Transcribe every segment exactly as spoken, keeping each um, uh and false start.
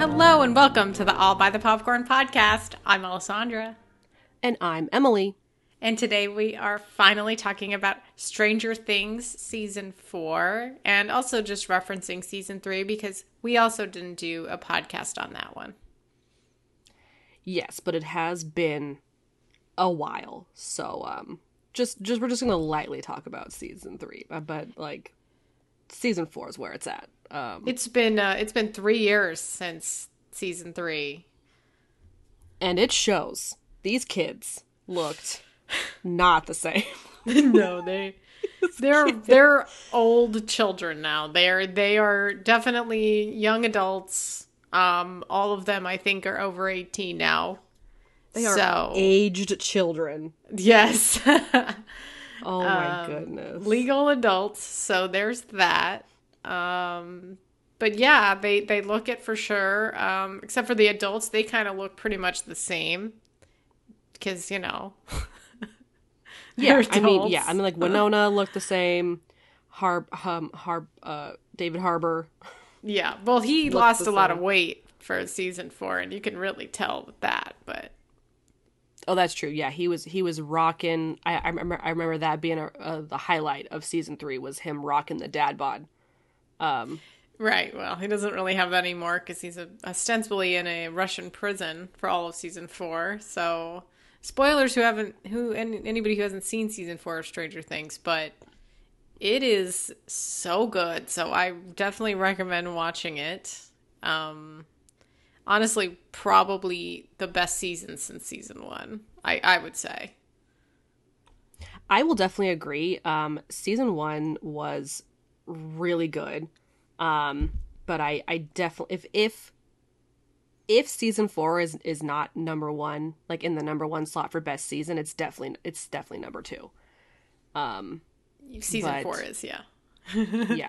Hello and welcome to the All by the Popcorn podcast. I'm Alessandra. And I'm Emily. And today we are finally talking about Stranger Things Season four and also just referencing Season three because we also didn't do a podcast on that one. Yes, but it has been a while. So um, just just we're just going to lightly talk about Season three, but like Season four is where it's at. Um, it's been uh, it's been three years since Season three. And it shows. These kids looked... not the same. No, they they're they're old children now. They're they are definitely young adults. Um, all of them I think are over eighteen now. They are so, aged children. Yes. Oh my um, goodness. Legal adults. So there's that. Um, but yeah, they they look it for sure. Um, except for the adults, they kind of look pretty much the same because you know. Yeah, I mean, yeah, I mean, like Winona looked the same. Harb, um, Harb, uh, David Harbour. Yeah, well, he lost a same. lot of weight for season four, and you can really tell with that. But oh, that's true. Yeah, he was he was rocking. I, I remember I remember that being a, a, the highlight of season three was him rocking the dad bod. Um, right. Well, he doesn't really have that anymore because he's a, ostensibly in a Russian prison for all of season four. So. Spoilers who haven't, who and anybody who hasn't seen season four of Stranger Things, but it is so good. So I definitely recommend watching it. Um, honestly, probably the best season since season one, I, I would say. I will definitely agree. Um, season one was really good. Um, but I, I definitely, if, if, If season four is, is not number one, like in the number one slot for best season, it's definitely it's definitely number two. Um, season but, four is, yeah, yeah,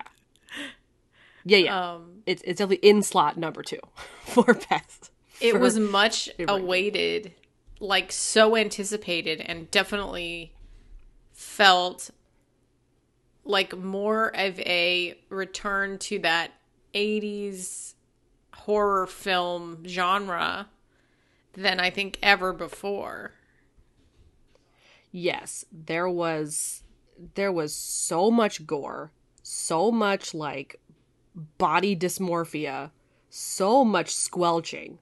yeah, yeah. Um, it's it's definitely in slot number two for best. It for, was much awaited, like so anticipated, and definitely felt like more of a return to that eighties. Horror film genre than I think ever before. Yes, there was there was so much gore, so much like body dysmorphia, so much squelching.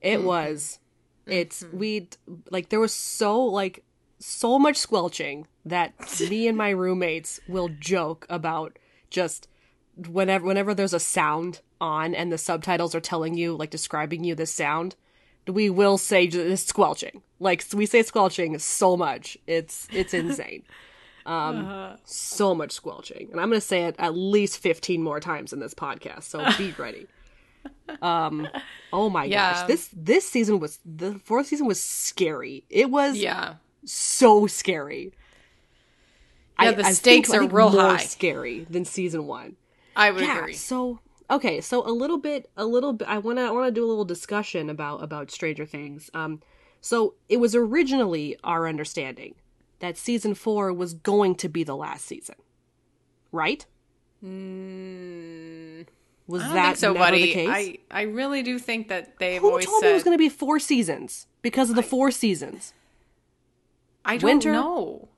It mm-hmm. was it's mm-hmm. we like there was so like so much squelching that me and my roommates will joke about just whenever whenever there's a sound on and the subtitles are telling you, like describing you this sound, we will say just squelching. Like we say squelching so much. It's it's insane. Um, uh-huh. So much squelching. And I'm going to say it at least fifteen more times in this podcast. So be ready. Um, oh my yeah. gosh. This, this season was, the fourth season was scary. It was yeah. so scary. Yeah, I, the I stakes think, are real more high. Scary than season one. I would yeah, agree. So... Okay, so a little bit, a little bit, I want to I want to do a little discussion about, about Stranger Things. Um, so it was originally our understanding that season four was going to be the last season, right? Mm, was I don't that think so, never buddy. the case? I, I really do think that they've Who always said... Who told me it was going to be four seasons because of the I, four seasons? I don't winter, know.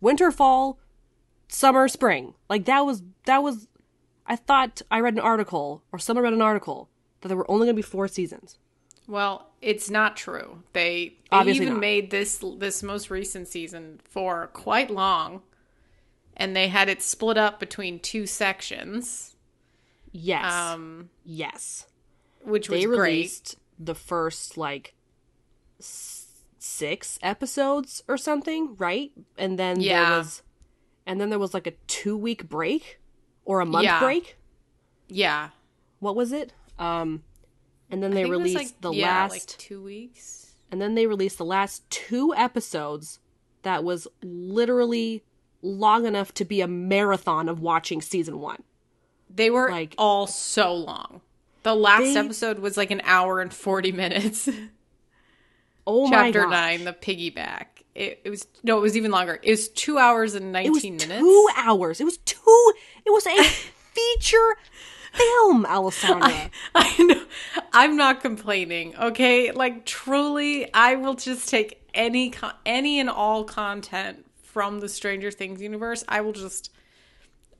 Winter, fall, summer, spring. Like that was that was... I thought I read an article, or someone read an article, that there were only going to be four seasons. Well, it's not true. They, they even not. made this this most recent season for quite long, and they had it split up between two sections. Yes. Um, yes. Which was great. They released the first, like, s- six episodes or something, right? And then yeah. there was and then there was like a two-week break or a month yeah. break. Yeah. What was it? Um and then they released like, the yeah, last like two weeks. And then they released the last two episodes that was literally long enough to be a marathon of watching season one. They were like, all so long. The last they, episode was like an hour and forty minutes. Oh my gosh. Chapter nine, the piggyback. It, it was no, it was even longer. It was two hours and nineteen minutes. It was two minutes. hours. It was two. It was a feature film, Alessandra. I, I know. I'm not complaining. Okay, like truly, I will just take any con- any and all content from the Stranger Things universe. I will just,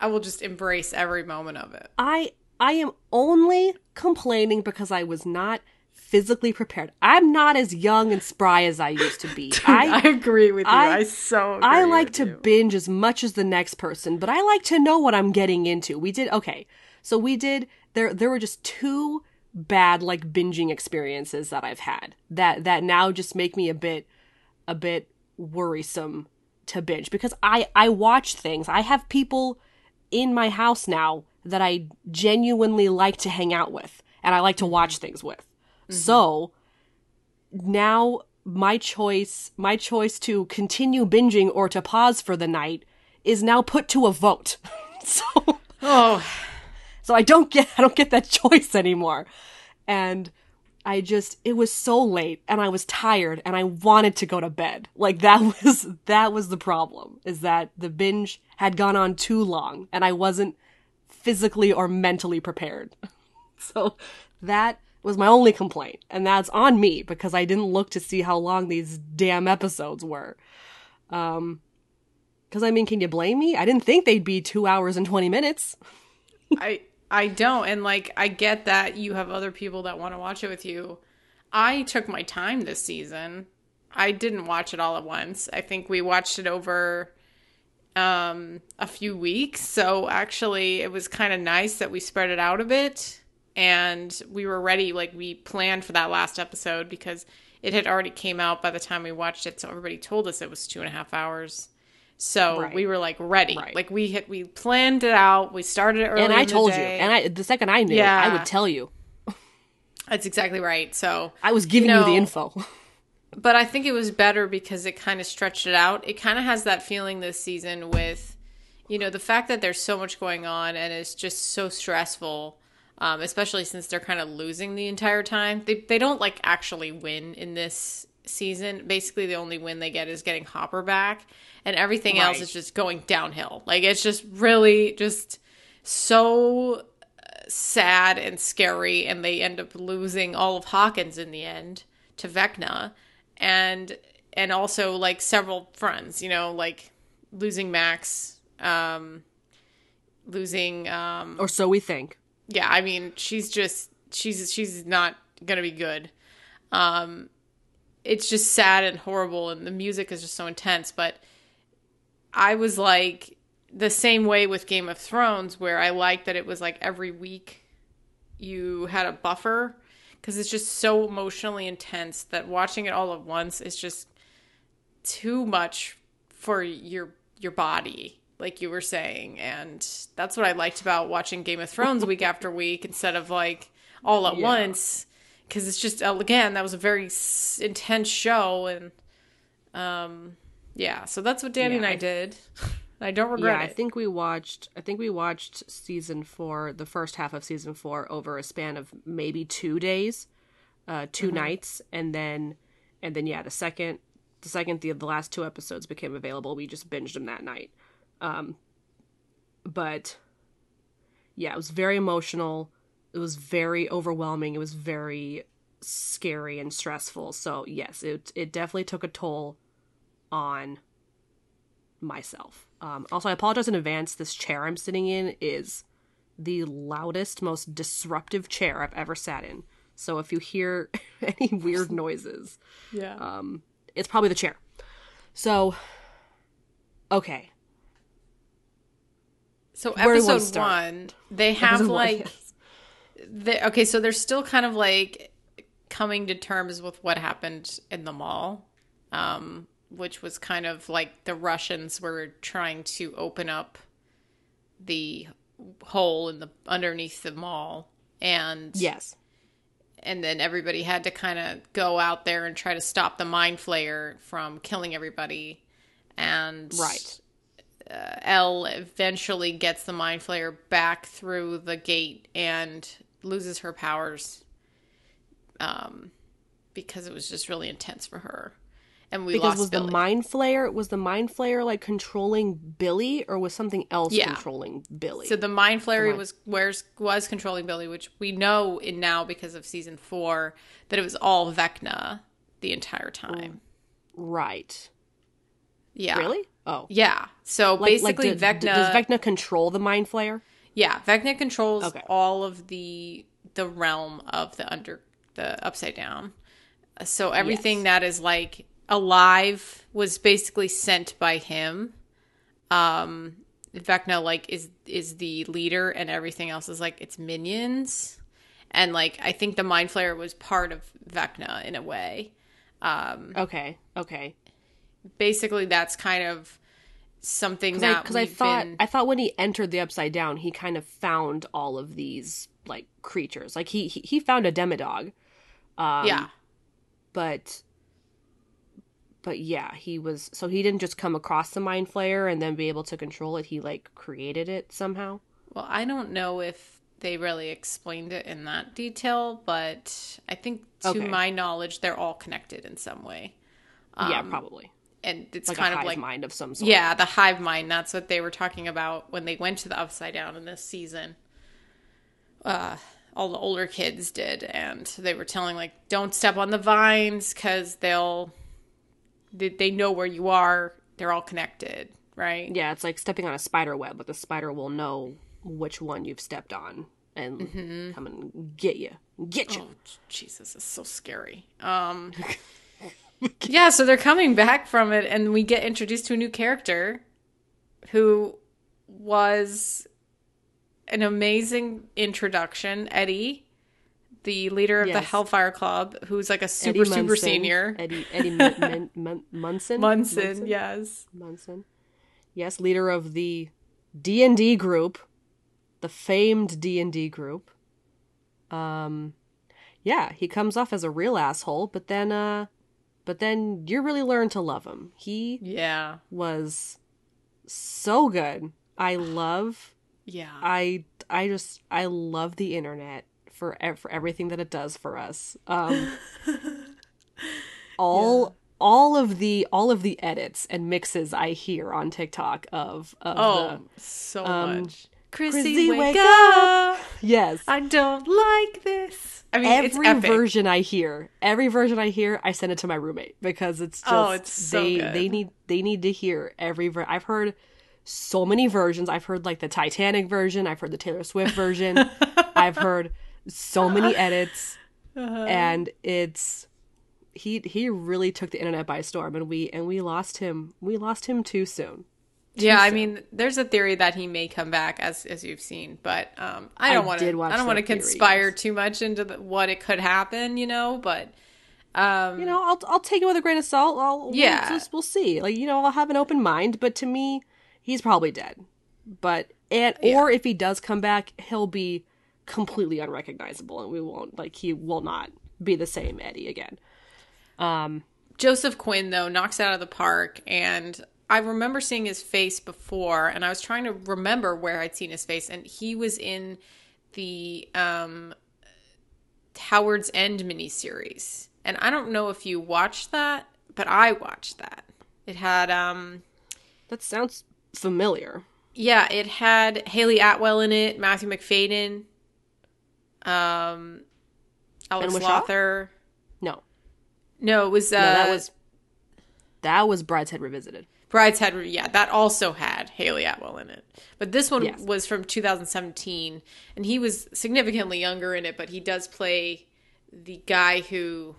I will just embrace every moment of it. I. I am only complaining because I was not physically prepared. I'm not as young and spry as I used to be. Dude, I, I agree with you. I, I so agree I like with to you. binge as much as the next person, but I like to know what I'm getting into. We did, okay. So we did, there There were just two bad, like, binging experiences that I've had that, that now just make me a bit, a bit worrisome to binge. Because I, I watch things. I have people in my house now that I genuinely like to hang out with and I like to watch things with. Mm-hmm. So now my choice, my choice to continue binging or to pause for the night is now put to a vote. so, oh. so I don't get, I don't get that choice anymore. And I just, it was so late and I was tired and I wanted to go to bed. Like that was, that was the problem, is that the binge had gone on too long and I wasn't physically or mentally prepared. So that was my only complaint, and that's on me because I didn't look to see how long these damn episodes were. Um, because I mean, can you blame me? I didn't think they'd be two hours and twenty minutes. I I don't, and like I get that you have other people that want to watch it with you. I took my time this season. I didn't watch it all at once. I think we watched it over um a few weeks, so actually it was kind of nice that we spread it out a bit, and we were ready, like we planned for that last episode because it had already came out by the time we watched it, so everybody told us it was two and a half hours, so right. we were like ready, right. like we hit we planned it out, we started it early and I in the told day. you and I the second I knew yeah. I would tell you. That's exactly right. So I was giving you, know, you the info. But I think it was better because it kind of stretched it out. It kind of has that feeling this season with, you know, the fact that there's so much going on and it's just so stressful, um, especially since they're kind of losing the entire time. They they don't, like, actually win in this season. Basically, the only win they get is getting Hopper back, and everything right. else is just going downhill. Like, it's just really just so sad and scary, and they end up losing all of Hawkins in the end to Vecna. And and also, like, several friends, you know, like, losing Max, um, losing... Um, or so we think. Yeah, I mean, she's just... She's she's not going to be good. Um, it's just sad and horrible, and the music is just so intense. But I was, like, the same way with Game of Thrones, where I liked that it was, like, every week you had a buffer... Because it's just so emotionally intense that watching it all at once is just too much for your your body, like you were saying. And that's what I liked about watching Game of Thrones week after week instead of like all at yeah. once. Because it's just, again, that was a very intense show. And um, yeah, so that's what Danny yeah. and I did. I don't regret yeah, it. I think we watched I think we watched season four, the first half of season four, over a span of maybe two days, uh, two mm-hmm. nights, and then and then yeah, the second the second the, the last two episodes became available, we just binged them that night. Um, but yeah, it was very emotional. It was very overwhelming. It was very scary and stressful. So, yes, it it definitely took a toll on myself. Um, also, I apologize in advance. This chair I'm sitting in is the loudest, most disruptive chair I've ever sat in. So if you hear any weird noises, yeah, um, it's probably the chair. So, okay. So episode one, they have episode like, the, okay, so they're still kind of like coming to terms with what happened in the mall. um, which was kind of like the Russians were trying to open up the hole in the underneath the mall, and yes, and then everybody had to kind of go out there and try to stop the Mind Flayer from killing everybody, and right. Uh, Elle eventually gets the Mind Flayer back through the gate and loses her powers, um, because it was just really intense for her. And we because lost was Billy. the Mind Flayer was the Mind Flayer like controlling Billy, or was something else yeah. controlling Billy? So the Mind Flayer the was where's was controlling Billy, which we know in now because of season four that it was all Vecna the entire time. Right. Yeah. Really? Oh. Yeah. So like, basically like do, Vecna does Vecna control the Mind Flayer? Yeah, Vecna controls okay. all of the the realm of the under the Upside Down. So everything yes. that is like alive was basically sent by him. Um, Vecna like is is the leader, and everything else is like its minions. And like I think the Mind Flayer was part of Vecna in a way. Um, okay. Okay. Basically, that's kind of something that because I, I thought been... I thought when he entered the Upside Down, he kind of found all of these like creatures. Like he he, he found a Demodog. Um, yeah, but. But yeah, he was... So he didn't just come across the Mind Flayer and then be able to control it. He, like, created it somehow. Well, I don't know if they really explained it in that detail, but I think, to okay. my knowledge, they're all connected in some way. Um, yeah, probably. And it's like kind of like... a hive mind of some sort. Yeah, the hive mind. That's what they were talking about when they went to the Upside Down in this season. Uh... All the older kids did, and they were telling, like, don't step on the vines because they'll... They know where you are. They're all connected, right? Yeah, it's like stepping on a spider web, but the spider will know which one you've stepped on and mm-hmm. come and get you. Get you. Oh, Jesus, it's so scary. Um, yeah, so they're coming back from it, and we get introduced to a new character who was an amazing introduction, Eddie, the leader of yes. the Hellfire Club, who's like a super, Eddie super senior. Eddie, Eddie Mun- Mun- Mun- Munson? Munson? Munson, yes. Munson. Yes, leader of the D and D group, the famed D and D group. Um, yeah, he comes off as a real asshole, but then uh, but then you really learn to love him. He yeah. was so good. I love... yeah. I, I just... I love the internet. For, ev- for everything that it does for us, um, all yeah. all of the all of the edits and mixes I hear on TikTok of, of oh the, so um, much Chrissy, Chrissy wake, wake up. up yes I don't like this. I mean, every it's version I hear, every version I hear, I send it to my roommate because it's just oh, it's so they good. they need they need to hear every ver- I've heard. So many versions. I've heard like the Titanic version. I've heard the Taylor Swift version. I've heard so many edits, uh-huh. and it's he he really took the internet by storm, and we and we lost him. We lost him too soon. Too yeah, soon. I mean, there's a theory that he may come back, as as you've seen, but um, I don't want to. I don't want to conspire yes. too much into the, what it could happen, you know. But um, you know, I'll I'll take it with a grain of salt. I'll yeah, we'll, just, we'll see. Like you know, I'll have an open mind, but to me. He's probably dead, but and or yeah. if he does come back, he'll be completely unrecognizable, and we won't like he will not be the same Eddie again. Um, Joseph Quinn though knocks it out of the park, and I remember seeing his face before, and I was trying to remember where I'd seen his face, and he was in the um, Howard's End miniseries, and I don't know if you watched that, but I watched that. It had um, that sounds. familiar. Yeah, it had Hayley Atwell in it, Matthew McFadden, um, Alex Lothar. No, no, it was uh, no, that was that was Brideshead Revisited. Brideshead, yeah, that also had Hayley Atwell in it, but this one yes. was from two thousand seventeen, and he was significantly younger in it. But he does play the guy who,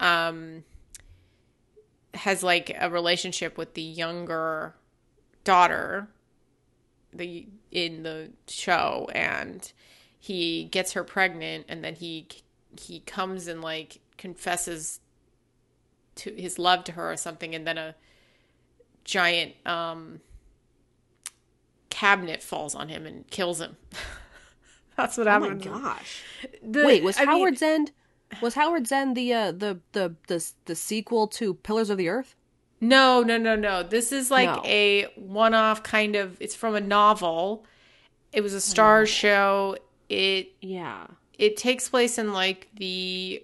um, has like a relationship with the younger. daughter the in the show, and he gets her pregnant, and then he he comes and like confesses to his love to her or something, and then a giant um, cabinet falls on him and kills him. That's what happened. Oh my gosh! The, Wait, was I Howard's mean, End? Was Howard's End the uh, the, the the the sequel to Pillars of the Earth? No, no, no, no. This is like no. a one-off kind of. It's from a novel. It was a star oh. show. It yeah. It takes place in like the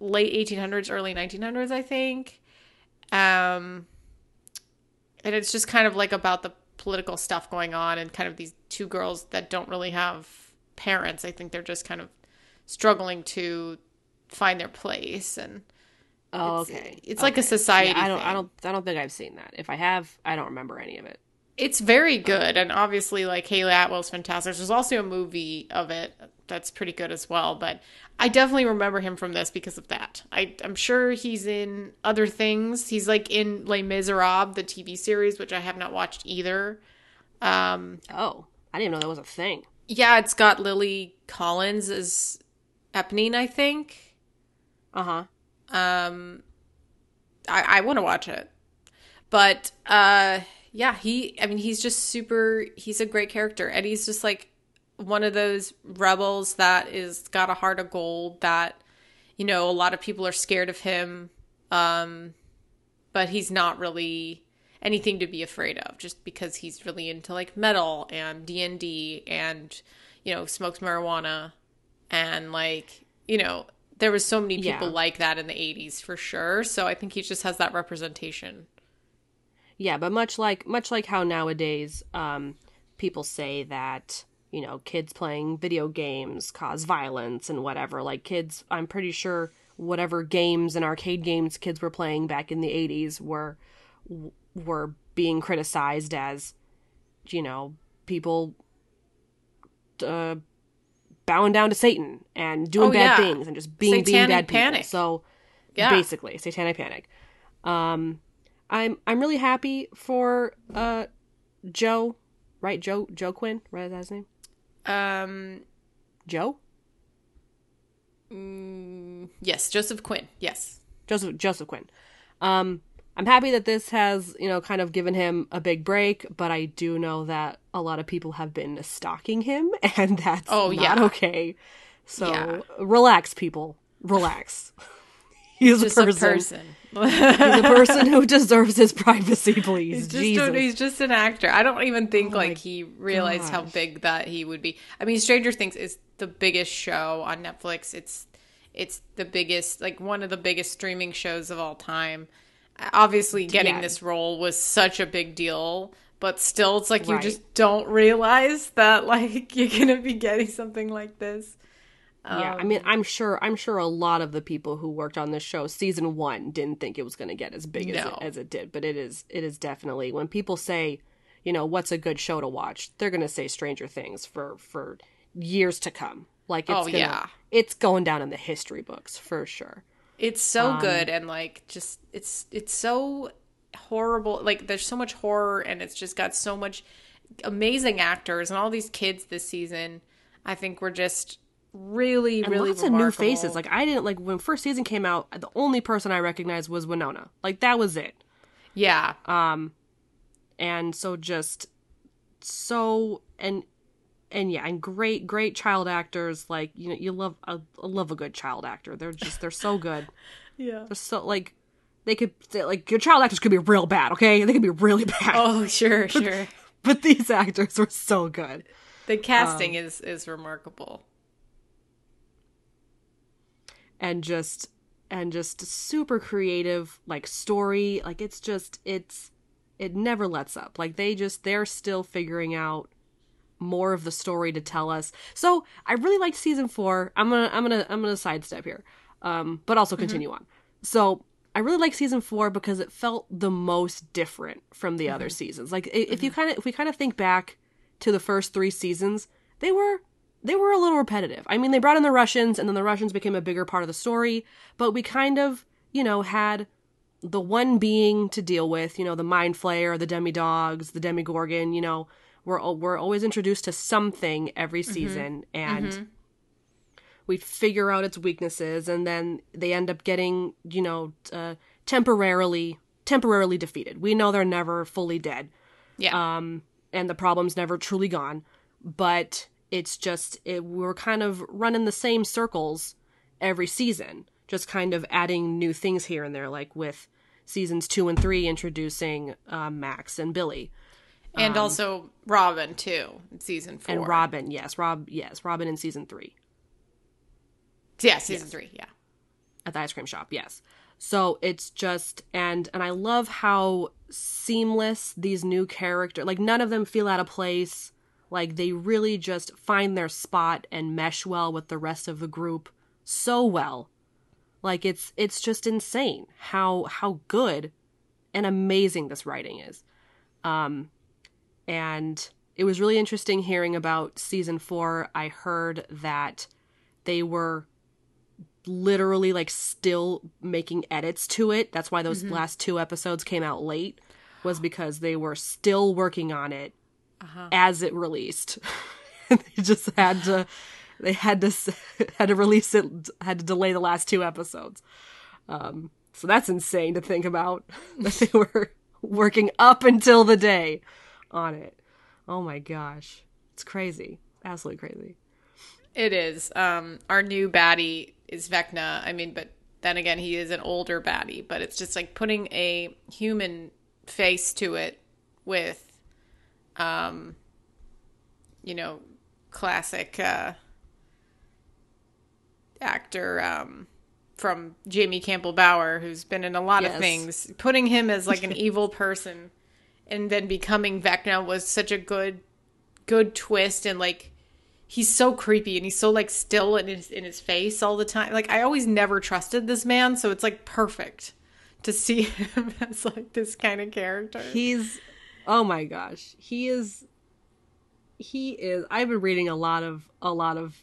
late eighteen hundreds, early nineteen hundreds, I think. Um, and it's just kind of like about the political stuff going on and kind of these two girls that don't really have parents. I think they're just kind of struggling to find their place and. Oh, it's, okay. It's okay. like a society. Yeah, I don't. Thing. I don't. I don't think I've seen that. If I have, I don't remember any of it. It's very good, and obviously, like Hayley Atwell's fantastic. There's also a movie of it that's pretty good as well. But I definitely remember him from this because of that. I, I'm sure he's in other things. He's like in Les Misérables, the T V series, which I have not watched either. Um, oh, I didn't know that was a thing. Yeah, it's got Lily Collins as Eponine, I think. Uh huh. Um, I, I want to watch it, but, uh, yeah, he, I mean, he's just super, he's a great character. And he's just like one of those rebels that is got a heart of gold that, you know, a lot of people are scared of him. Um, but he's not really anything to be afraid of just because he's really into like metal and D and D and, you know, smokes marijuana and like, you know, there was so many people yeah. like that in the eighties for sure. So I think he just has that representation. Yeah, but much like much like how nowadays um, people say that, you know, kids playing video games cause violence and whatever. Like kids, I'm pretty sure whatever games and arcade games kids were playing back in the eighties were were being criticized as, you know, people uh bowing down to Satan and doing oh, bad yeah. things and just being, being bad people. Panic. So yeah. basically, satanic panic. Um, I'm I'm really happy for uh, Joe, right? Joe Joe Quinn, right? Is that his name? Um, Joe. Mm, yes, Joseph Quinn. Yes, Joseph Joseph Quinn. Um, I'm happy that this has, you know, kind of given him a big break, but I do know that a lot of people have been stalking him, and that's oh, not yeah. okay. So yeah. relax, people. Relax. He's just a person. A person. He's a person who deserves his privacy, please. He's just, Jesus. A, he's just an actor. I don't even think, oh like, he realized gosh. how big that he would be. I mean, Stranger Things is the biggest show on Netflix. It's It's the biggest, like, one of the biggest streaming shows of all time. Obviously getting yeah. this role was such a big deal, but still it's like right. you just don't realize that like you're gonna be getting something like this. Um, yeah, I mean I'm sure I'm sure a lot of the people who worked on this show season one didn't think it was gonna get as big no. as, it, as it did, but it is it is definitely, when people say, you know, what's a good show to watch, they're gonna say Stranger Things for, for years to come. Like it's oh, gonna, yeah. it's going down in the history books for sure. It's so um, good and like just it's it's so horrible. Like there's so much horror and it's just got so much amazing actors and all these kids this season. I think were just really and really lots remarkable. Of new faces. Like I didn't like when first season came out. The only person I recognized was Winona. Like that was it. Yeah. Um, and so just so and and yeah and great great child actors. Like you know you love I love a good child actor. They're just they're so good. Yeah, they're so like they could like your child actors could be real bad. Okay, they could be really bad. Oh sure sure. But these actors were so good. The casting um, is is remarkable. And just and just super creative like story like it's just it's it never lets up. Like they just they're still figuring out more of the story to tell us. So I really liked season four. I'm gonna I'm gonna I'm gonna sidestep here, um, but also continue mm-hmm. on. So I really liked season four because it felt the most different from the mm-hmm. other seasons. Like if mm-hmm. you kind of if we kind of think back to the first three seasons, they were they were a little repetitive. I mean, they brought in the Russians, and then the Russians became a bigger part of the story. But we kind of you know had the one being to deal with. You know, the Mind Flayer, the Demodogs, the Demogorgon. You know. We're we're always introduced to something every season, mm-hmm. and mm-hmm. we figure out its weaknesses, and then they end up getting, you know, uh, temporarily temporarily defeated. We know they're never fully dead. Yeah. Um, and the problem's never truly gone. But it's just, it, we're kind of running the same circles every season, just kind of adding new things here and there, like with seasons two and three introducing uh, Max and Billy. And um, also Robin, too, in season four. And Robin, yes. Rob, yes, Robin in season three. Yeah, season yes. three, yeah. At the ice cream shop, yes. So it's just, and and I love how seamless these new characters, like none of them feel out of place. Like they really just find their spot and mesh well with the rest of the group so well. Like it's it's just insane how how good and amazing this writing is. Um, and it was really interesting hearing about season four. I heard that they were literally like still making edits to it. That's why those mm-hmm. last two episodes came out late, was because they were still working on it uh-huh. as it released. They just had to they had to had to release it, had to delay the last two episodes. Um so that's insane to think about, that they were working up until the day on it. Oh my gosh, it's crazy. Absolutely crazy. It is. Um, our new baddie is Vecna. I mean, but then again, he is an older baddie. But it's just like putting a human face to it with, um, you know, classic uh, actor um, from Jamie Campbell Bower, who's been in a lot yes. of things. Putting him as like an evil person and then becoming Vecna was such a good, good twist. And like, he's so creepy and he's so like still in his in his face all the time. Like I always never trusted this man, so it's like perfect to see him as like this kind of character. He's oh my gosh. He is he is I've been reading a lot of a lot of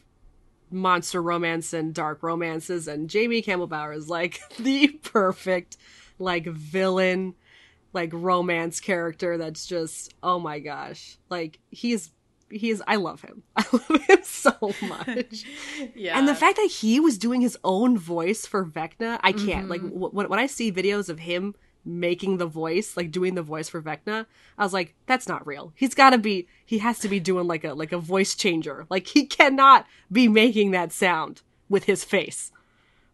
monster romance and dark romances, and Jamie Campbell Bower is like the perfect like villain like romance character that's just oh my gosh. Like he's He's. I love him. I love him so much. Yeah. And the fact that he was doing his own voice for Vecna, I can't. Mm-hmm. Like w- when I see videos of him making the voice, like doing the voice for Vecna, I was like, that's not real. He's got to be. He has to be doing like a like a voice changer. Like he cannot be making that sound with his face,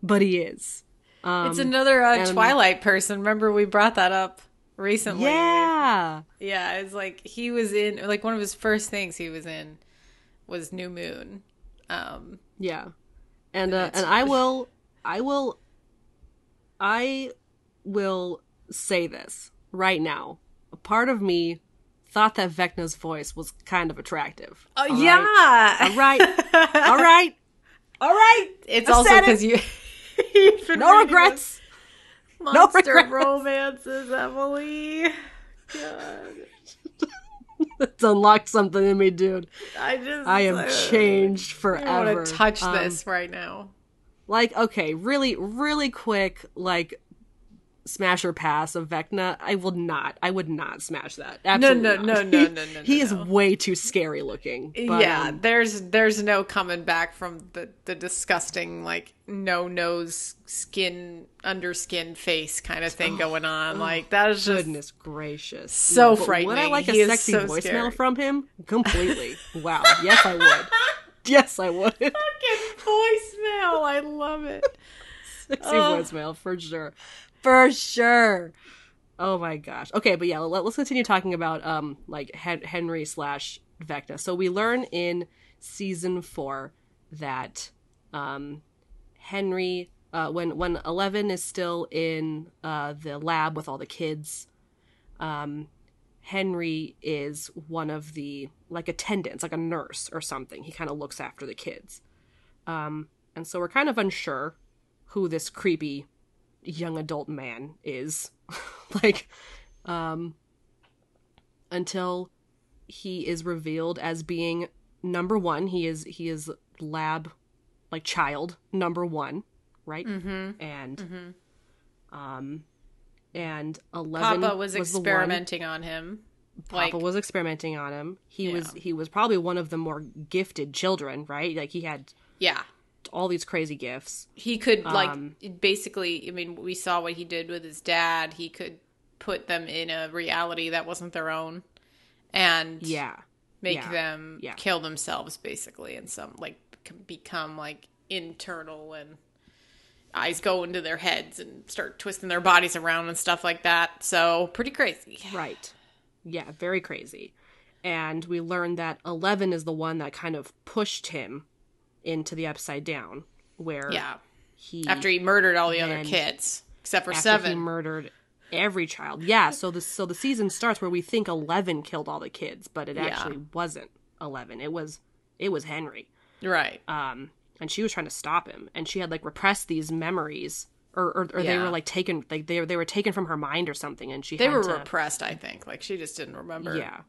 but he is. Um, it's another uh, and- Twilight person. Remember we brought that up recently. Yeah. Yeah, it's like he was in like one of his first things he was in was New Moon. Um yeah. And uh, and I will I will I will say this right now. A part of me thought that Vecna's voice was kind of attractive. Oh all yeah. Right. All right. All right. All right. It's I've also cuz you no regrets. This. Monster no romances, Emily. God. It's unlocked something in me, dude. I just I am I, changed forever. I want to touch um, this right now. Like, okay, really, really quick, like smash or pass of Vecna. I will not. I would not smash that. Absolutely no, no, not. no, no, no, no. no he no. is way too scary looking. But, yeah, um, there's there's no coming back from the the disgusting like no nose skin under skin face kind of thing oh, going on. Oh, like that is just goodness gracious, so no, frightening. Would I like he a sexy so voicemail scary. From him? Completely. Wow. Yes, I would. Yes, I would. Fucking voicemail. I love it. Sexy oh. voicemail for sure. For sure. Oh my gosh. Okay, but yeah, let, let's continue talking about um like Hen- Henry slash Vecna. So we learn in season four that um Henry uh when when Eleven is still in uh the lab with all the kids, um Henry is one of the like attendants, like a nurse or something. He kind of looks after the kids, um and so we're kind of unsure who this creepy young adult man is like um until he is revealed as being number one. He is he is lab like child number one, right? Mm-hmm. and mm-hmm. um and Eleven Papa was, was experimenting on him Papa like, was experimenting on him he yeah. was he was probably one of the more gifted children, right? Like he had yeah all these crazy gifts. He could, like, um, basically, I mean, we saw what he did with his dad. He could put them in a reality that wasn't their own and yeah, make yeah, them yeah. kill themselves, basically, and some, like, become, like, internal and eyes go into their heads and start twisting their bodies around and stuff like that. So pretty crazy. Right. Yeah, very crazy. And we learned that Eleven is the one that kind of pushed him into the Upside Down, where yeah. he... After he murdered all the other kids, except for after Seven. He murdered every child. Yeah, so the, so the season starts where we think Eleven killed all the kids, but it yeah. actually wasn't Eleven. It was it was Henry. Right. Um, and she was trying to stop him, and she had, like, repressed these memories, or or, or yeah. they were, like, taken... Like, they, they were taken from her mind or something, and she they had were to, repressed, I think. Like, she just didn't remember. Yeah.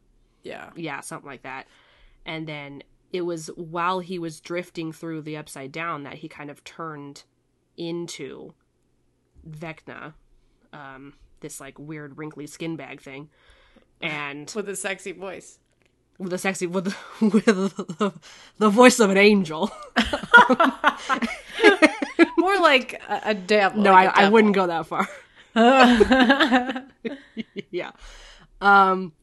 Yeah. Yeah, something like that. And then it was while he was drifting through the Upside Down that he kind of turned into Vecna, um, this, like, weird wrinkly skin bag thing. And with a sexy voice. With a sexy, with, with the, the voice of an angel. More like a, a devil. No, like I, a devil. I wouldn't go that far. yeah. Um...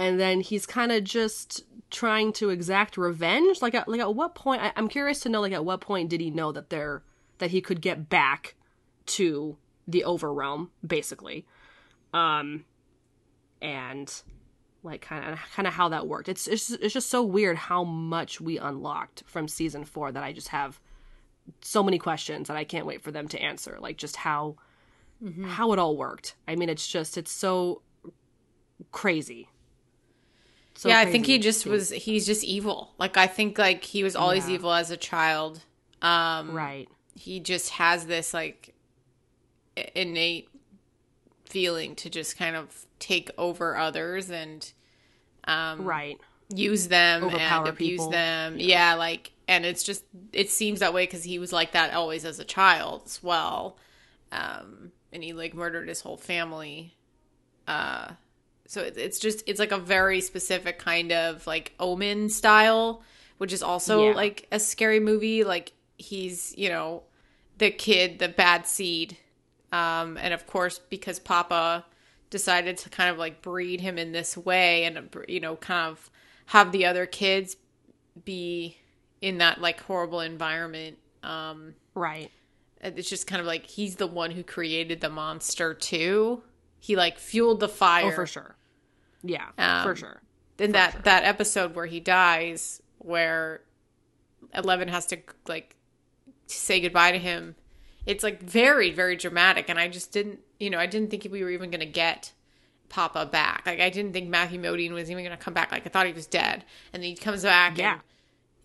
And then he's kind of just trying to exact revenge. Like, at, like at what point? I, I'm curious to know. Like, at what point did he know that there that he could get back to the Overrealm, basically? Um, and like, kind of, kind of how that worked. It's it's it's just so weird how much we unlocked from season four that I just have so many questions that I can't wait for them to answer. Like, just how mm-hmm. how it all worked. I mean, it's just it's so crazy. So yeah, crazy. I think he just was, he's just evil. Like, I think, like, he was always yeah. evil as a child. Um, right. He just has this, like, innate feeling to just kind of take over others and um, right. use them Overpower and abuse people. them. Yeah. yeah, like, and it's just, it seems that way because he was like that always as a child as well. Um, and he, like, murdered his whole family. Uh So it's just, it's like a very specific kind of, like, Omen style, which is also, yeah. like, a scary movie. Like, he's, you know, the kid, the bad seed. Um, and, of course, because Papa decided to kind of, like, breed him in this way and, you know, kind of have the other kids be in that, like, horrible environment. Um, right. It's just kind of like he's the one who created the monster, too. He, like, fueled the fire. Oh, for sure. Yeah, um, for sure. Then that, sure. that episode where he dies, where Eleven has to, like, say goodbye to him, it's, like, very, very dramatic. And I just didn't, you know, I didn't think we were even going to get Papa back. Like, I didn't think Matthew Modine was even going to come back. Like, I thought he was dead. And then he comes back. Yeah. And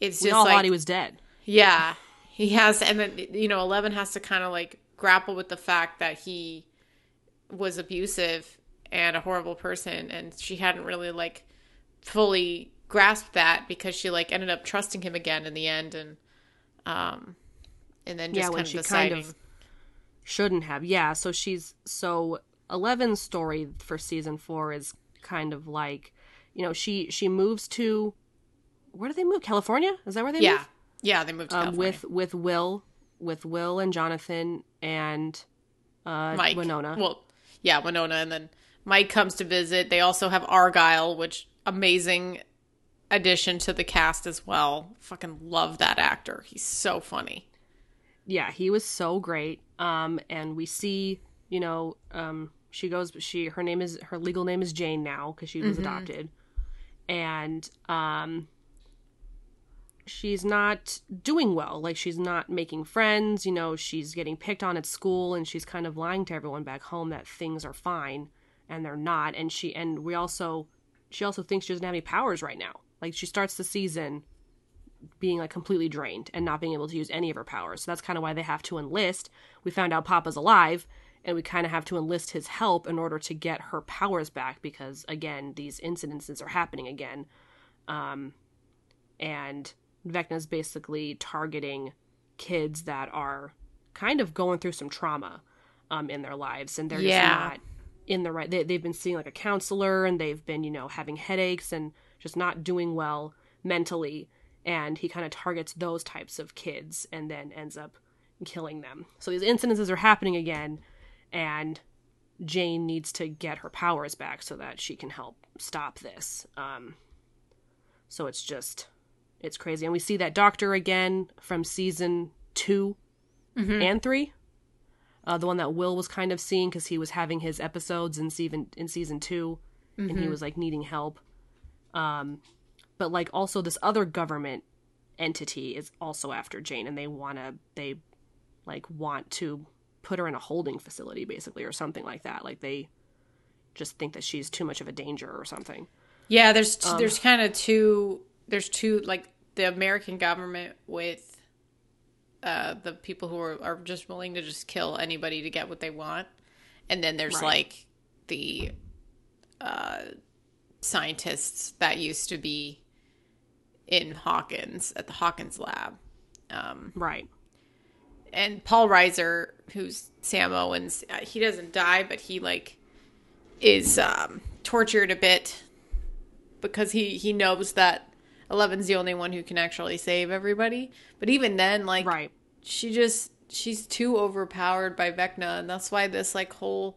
it's just, we all, like, thought he was dead. Yeah. He has, and then, you know, Eleven has to kind of, like, grapple with the fact that he was abusive and a horrible person, and she hadn't really, like, fully grasped that because she, like, ended up trusting him again in the end, and um and then just yeah, kind of deciding kind of shouldn't have. Yeah, so she's so Eleven's story for season four is kind of like, you know, she she moves to, where do they move? California? Is that where they yeah. move? Yeah. Yeah, they moved to um, California. with with Will with Will and Jonathan and uh Mike. Winona. Well, Yeah, Winona, and then Mike comes to visit. They also have Argyle, which, amazing addition to the cast as well. Fucking love that actor. He's so funny. Yeah, he was so great. Um, and we see, you know, um, she goes, she her name is her legal name is Jane now because she was mm-hmm. adopted, and um, she's not doing well. Like, she's not making friends, you know, she's getting picked on at school, and she's kind of lying to everyone back home that things are fine, and they're not. And she, and we also, she also thinks she doesn't have any powers right now. Like, she starts the season being, like, completely drained and not being able to use any of her powers. So that's kind of why they have to enlist. We found out Papa's alive, and we kind of have to enlist his help in order to get her powers back because, again, these incidences are happening again. Um, and Vecna's basically targeting kids that are kind of going through some trauma um, in their lives, and they're yeah. just not in the right. They, they've been seeing, like, a counselor, and they've been, you know, having headaches and just not doing well mentally. and he kind of targets those types of kids and then ends up killing them. So these incidences are happening again, and Jane needs to get her powers back so that she can help stop this. Um, so it's just, it's crazy. And we see that doctor again from season two mm-hmm. and three. Uh, the one that Will was kind of seeing because he was having his episodes in season, in season two mm-hmm. and he was like needing help. Um, but like also this other government entity is also after Jane, and they want to, they like want to put her in a holding facility basically or something like that. Like they just think that she's too much of a danger or something. Yeah. There's, t- um, there's kind of two, there's two, like the American government with, Uh, the people who are, are just willing to just kill anybody to get what they want. And then there's right. like the uh, scientists that used to be in Hawkins, at the Hawkins lab. Um, right. And Paul Reiser, who's Sam Owens, uh, he doesn't die, but he like is um, tortured a bit because he, he knows that Eleven's the only one who can actually save everybody. But even then, like, right. she just, she's too overpowered by Vecna. And that's why this, like, whole,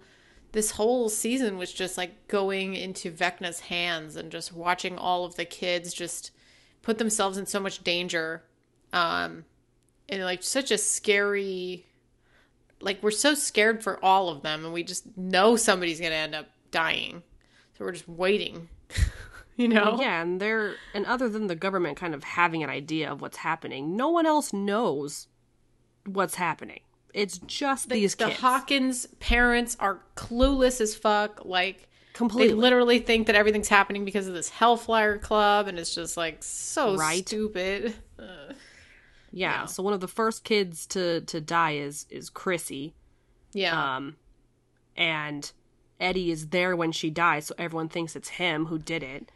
this whole season was just, like, going into Vecna's hands and just watching all of the kids just put themselves in so much danger. Um, and, like, such a scary, like, we're so scared for all of them. And we just know somebody's going to end up dying. So we're just waiting. You know? Well, yeah, and they're, and other than the government kind of having an idea of what's happening, no one else knows what's happening. It's just the, these the kids. The Hawkins parents are clueless as fuck. Like, completely. They literally think that everything's happening because of this Hellfire Club, and it's just, like, so right? stupid. Uh, yeah, yeah, so one of the first kids to, to die is, is Chrissy. Yeah. Um, and Eddie is there when she dies, so everyone thinks it's him who did it.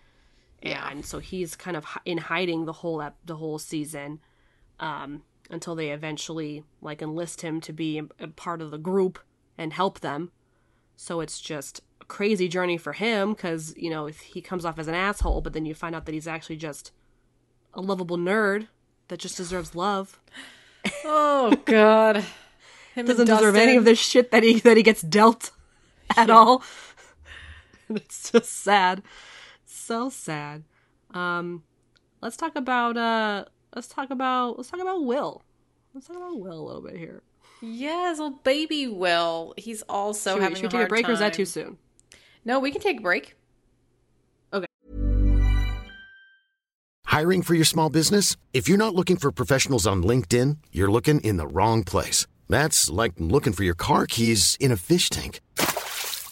Yeah. And so he's kind of in hiding the whole ep- the whole season um, until they eventually like enlist him to be a part of the group and help them. So it's just a crazy journey for him because, you know, if he comes off as an asshole, but then you find out that he's actually just a lovable nerd that just deserves love. Oh, God. Him doesn't deserve any of this shit that he that he gets dealt at yeah. all. It's just sad. So sad. Um, let's talk about uh, let's talk about let's talk about Will. Let's talk about Will a little bit here. Yes, well, baby Will. He's also should having we, should a hard time. Should we take a break, or is that too soon? No, we can take a break. Okay. Hiring for your small business? If you're not looking for professionals on LinkedIn, you're looking in the wrong place. That's like looking for your car keys in a fish tank.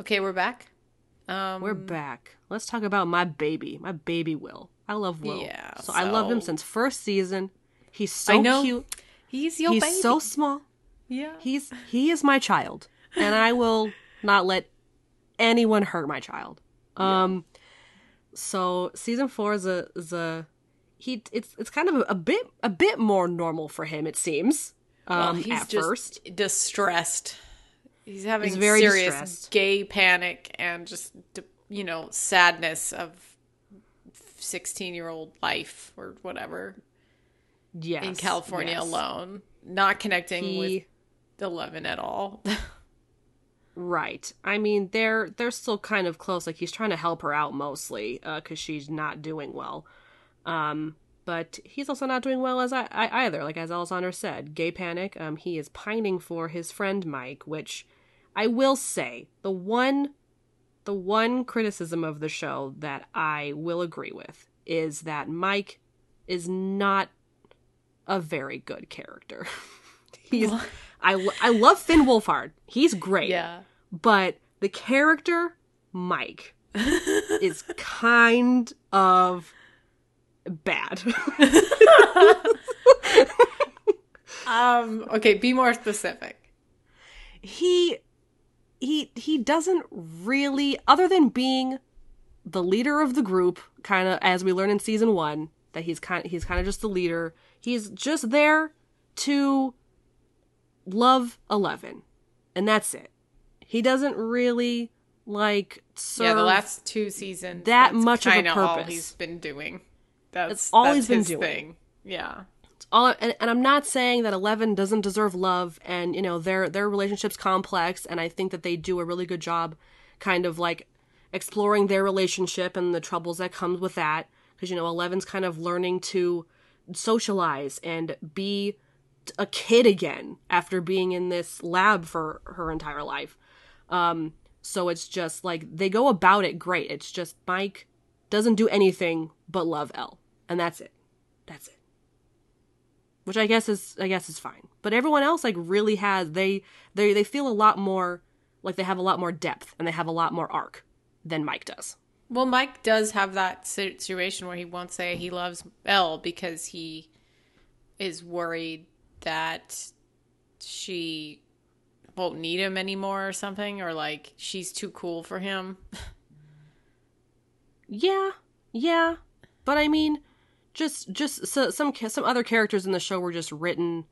Okay, we're back. Um, we're back. Let's talk about my baby, my baby Will. I love Will. Yeah, so, so I love him since first season. He's so I know. cute. He's your He's baby. He's so small. Yeah. He's he is my child, and I will not let anyone hurt my child. Um. Yeah. So season four is a is a he. It's it's kind of a bit a bit more normal for him. It seems. Um, well, he's at just first. distressed. He's having He's very serious distressed. gay panic and just, you know, sadness of sixteen-year-old life or whatever. Yes. In California yes. alone. Not connecting he... with Eleven at all. Right. I mean, they're they're still kind of close. Like, he's trying to help her out mostly because uh, she's not doing well. Um, But he's also not doing well as I, I either, like as Alessandra said. Gay panic, um, he is pining for his friend Mike, which I will say, the one the one criticism of the show that I will agree with is that Mike is not a very good character. He's I, I love Finn Wolfhard. He's great. Yeah. But the character, Mike, is kind of bad. um okay be more specific. He he he doesn't really, other than being the leader of the group, kind of, as we learn in season one, that he's kind he's kind of just the leader. He's just there to love Eleven, and that's it. He doesn't really like serve yeah the last two seasons that that's much of a purpose. All he's been doing That's, it's all that's he's been his doing. Thing. Yeah. It's all, and, and I'm not saying that Eleven doesn't deserve love, and, you know, their their relationship's complex, and I think that they do a really good job kind of, like, exploring their relationship and the troubles that comes with that. Because, you know, Eleven's kind of learning to socialize and be a kid again after being in this lab for her entire life. Um, so it's just, like, they go about it great. It's just Mike doesn't do anything but love Elle. And that's it. That's it. Which I guess is I guess is fine. But everyone else, like, really has they they they feel a lot more like they have a lot more depth and they have a lot more arc than Mike does. Well, Mike does have that situation where he won't say he loves Elle because he is worried that she won't need him anymore or something, or like she's too cool for him. Yeah, yeah, but I mean. Just, just so, some some other characters in the show were just written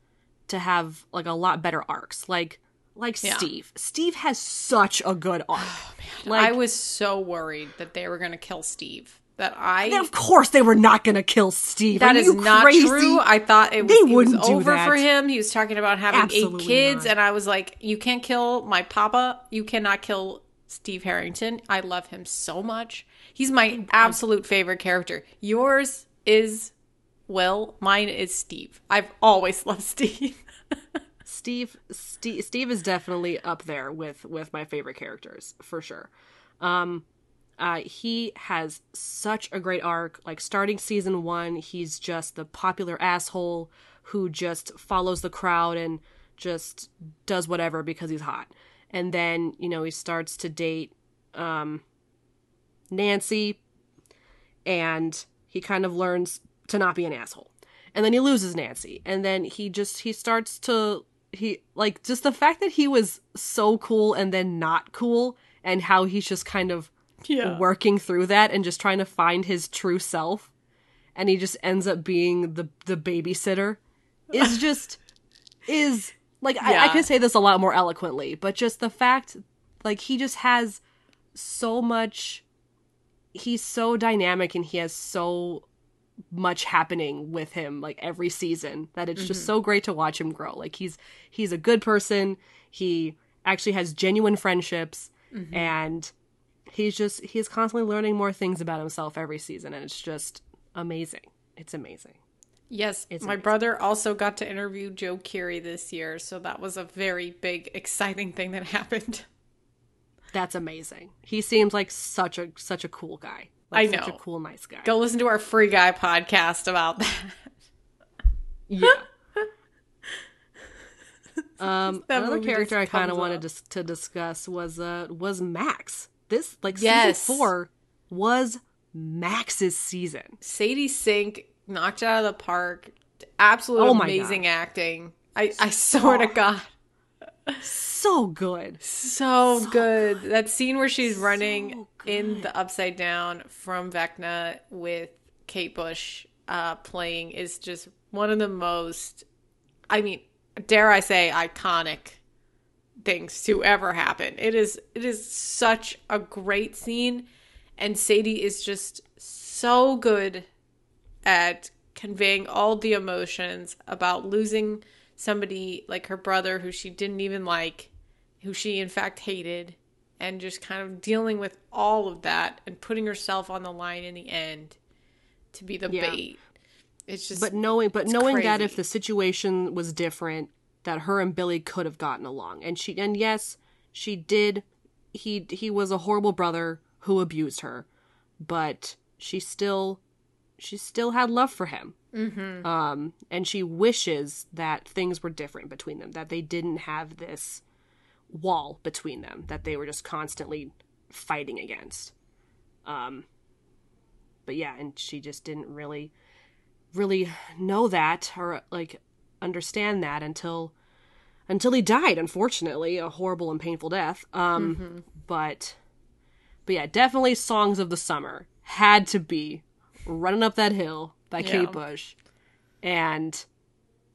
to have, like, a lot better arcs. Like, like yeah. Steve. Steve has such a good arc. Oh, man. Like, I was so worried that they were going to kill Steve. That I. Of course, they were not going to kill Steve. That Are is not crazy? True. I thought it was, they wouldn't it was over that. For him. He was talking about having Absolutely eight kids, not. And I was like, "You can't kill my papa. You cannot kill." Steve Harrington. I love him so much. He's my absolute favorite character. Yours is Will. Mine is Steve. I've always loved Steve. Steve, Steve, Steve is definitely up there with, with my favorite characters for sure. Um, uh, he has such a great arc. Like, starting season one, he's just the popular asshole who just follows the crowd and just does whatever because he's hot. And then, you know, he starts to date um, Nancy, and he kind of learns to not be an asshole. And then he loses Nancy. And then he just, he starts to, he, like, just the fact that he was so cool and then not cool, and how he's just kind of yeah. working through that and just trying to find his true self. And he just ends up being the, the babysitter is just, is... Like, yeah. I, I could say this a lot more eloquently, but just the fact, like, he just has so much, he's so dynamic and he has so much happening with him, like, every season, that it's mm-hmm. just so great to watch him grow. Like, he's he's a good person. He actually has genuine friendships, mm-hmm. and he's just, he's constantly learning more things about himself every season, and it's just amazing. It's amazing. Yes, it's my amazing. Brother also got to interview Joe Keery this year, so that was a very big, exciting thing that happened. That's amazing. He seems like such a such a cool guy. Like, I know, such a cool, nice guy. Go listen to our Free Guy podcast about that. Yeah. um, another character I kind of wanted to, to discuss was uh was Max. This like yes. season four was Max's season. Sadie Sink. Knocked out of the park. Absolute oh amazing God. Acting. I, I swear oh. to God. So good. So, so good. good. That scene where she's so running good. in the Upside Down from Vecna with Kate Bush uh, playing is just one of the most, I mean, dare I say, iconic things to ever happen. It is, it is such a great scene. And Sadie is just so good at conveying all the emotions about losing somebody like her brother, who she didn't even like, who she in fact hated, and just kind of dealing with all of that and putting herself on the line in the end to be the yeah. bait. It's just but knowing but knowing crazy. that if the situation was different, that her and Billy could have gotten along. And she and yes, she did. He he was a horrible brother who abused her, but she still she still had love for him. Mm-hmm. Um, and she wishes that things were different between them, that they didn't have this wall between them that they were just constantly fighting against. Um, but yeah, and she just didn't really, really know that or like understand that until, until he died. Unfortunately, a horrible and painful death. Um, mm-hmm. but, but yeah, definitely Songs of the Summer had to be Running Up That Hill by yeah. Kate Bush and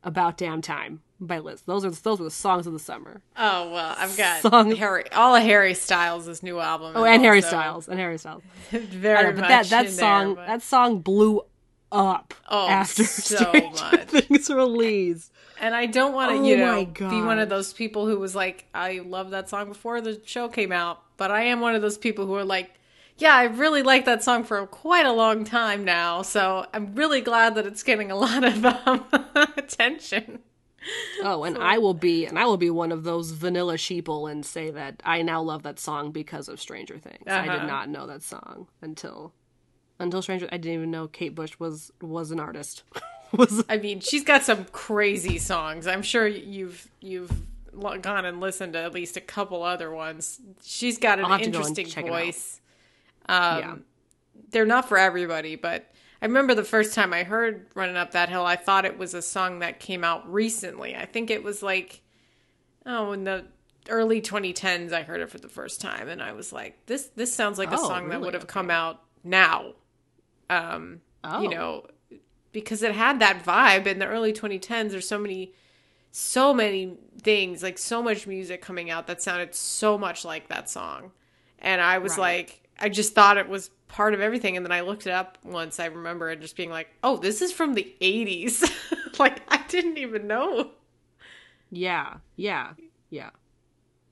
About Damn Time by Liz. Those are those were the Songs of the Summer. Oh well, I've got Song... Harry, all of Harry Styles' new album. Oh, and, and Harry Styles and Harry Styles. Very I know, but much. That that in song there, but... that song blew up oh, after so Stranger much. Things release. And I don't want to, oh you know, be one of those people who was like, I loved that song before the show came out, but I am one of those people who are like, yeah, I really like that song for quite a long time now, so I'm really glad that it's getting a lot of um, attention. Oh, and so. I will be, and I will be one of those vanilla sheeple and say that I now love that song because of Stranger Things. Uh-huh. I did not know that song until, until Stranger. I didn't even know Kate Bush was was an artist. was I mean, she's got some crazy songs. I'm sure you've you've gone and listened to at least a couple other ones. She's got an interesting voice. Um, yeah. They're not for everybody, but I remember the first time I heard Running Up That Hill, I thought it was a song that came out recently. I think it was like, oh, in the early twenty tens, I heard it for the first time. And I was like, this, this sounds like oh, a song really? that would have okay. come out now, um, oh. you know, because it had that vibe in the early twenty tens. There's so many, so many things, like so much music coming out that sounded so much like that song. And I was right. like... I just thought it was part of everything. And then I looked it up once, I remember, and just being like, oh, this is from the eighties. Like, I didn't even know. Yeah, yeah, yeah.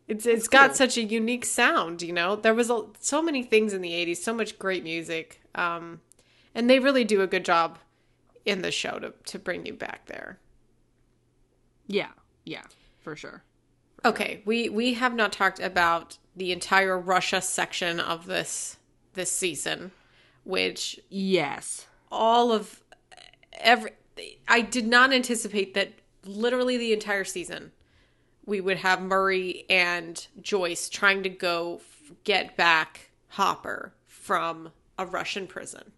It's It's, it's got cool. such a unique sound, you know? There was a, so many things in the eighties, so much great music. Um, and they really do a good job in the show to, to bring you back there. Yeah, yeah, for sure. For okay, sure. We, we have not talked about... the entire Russia section of this this season, which yes, all of every I did not anticipate that literally the entire season we would have Murray and Joyce trying to go get back Hopper from a Russian prison.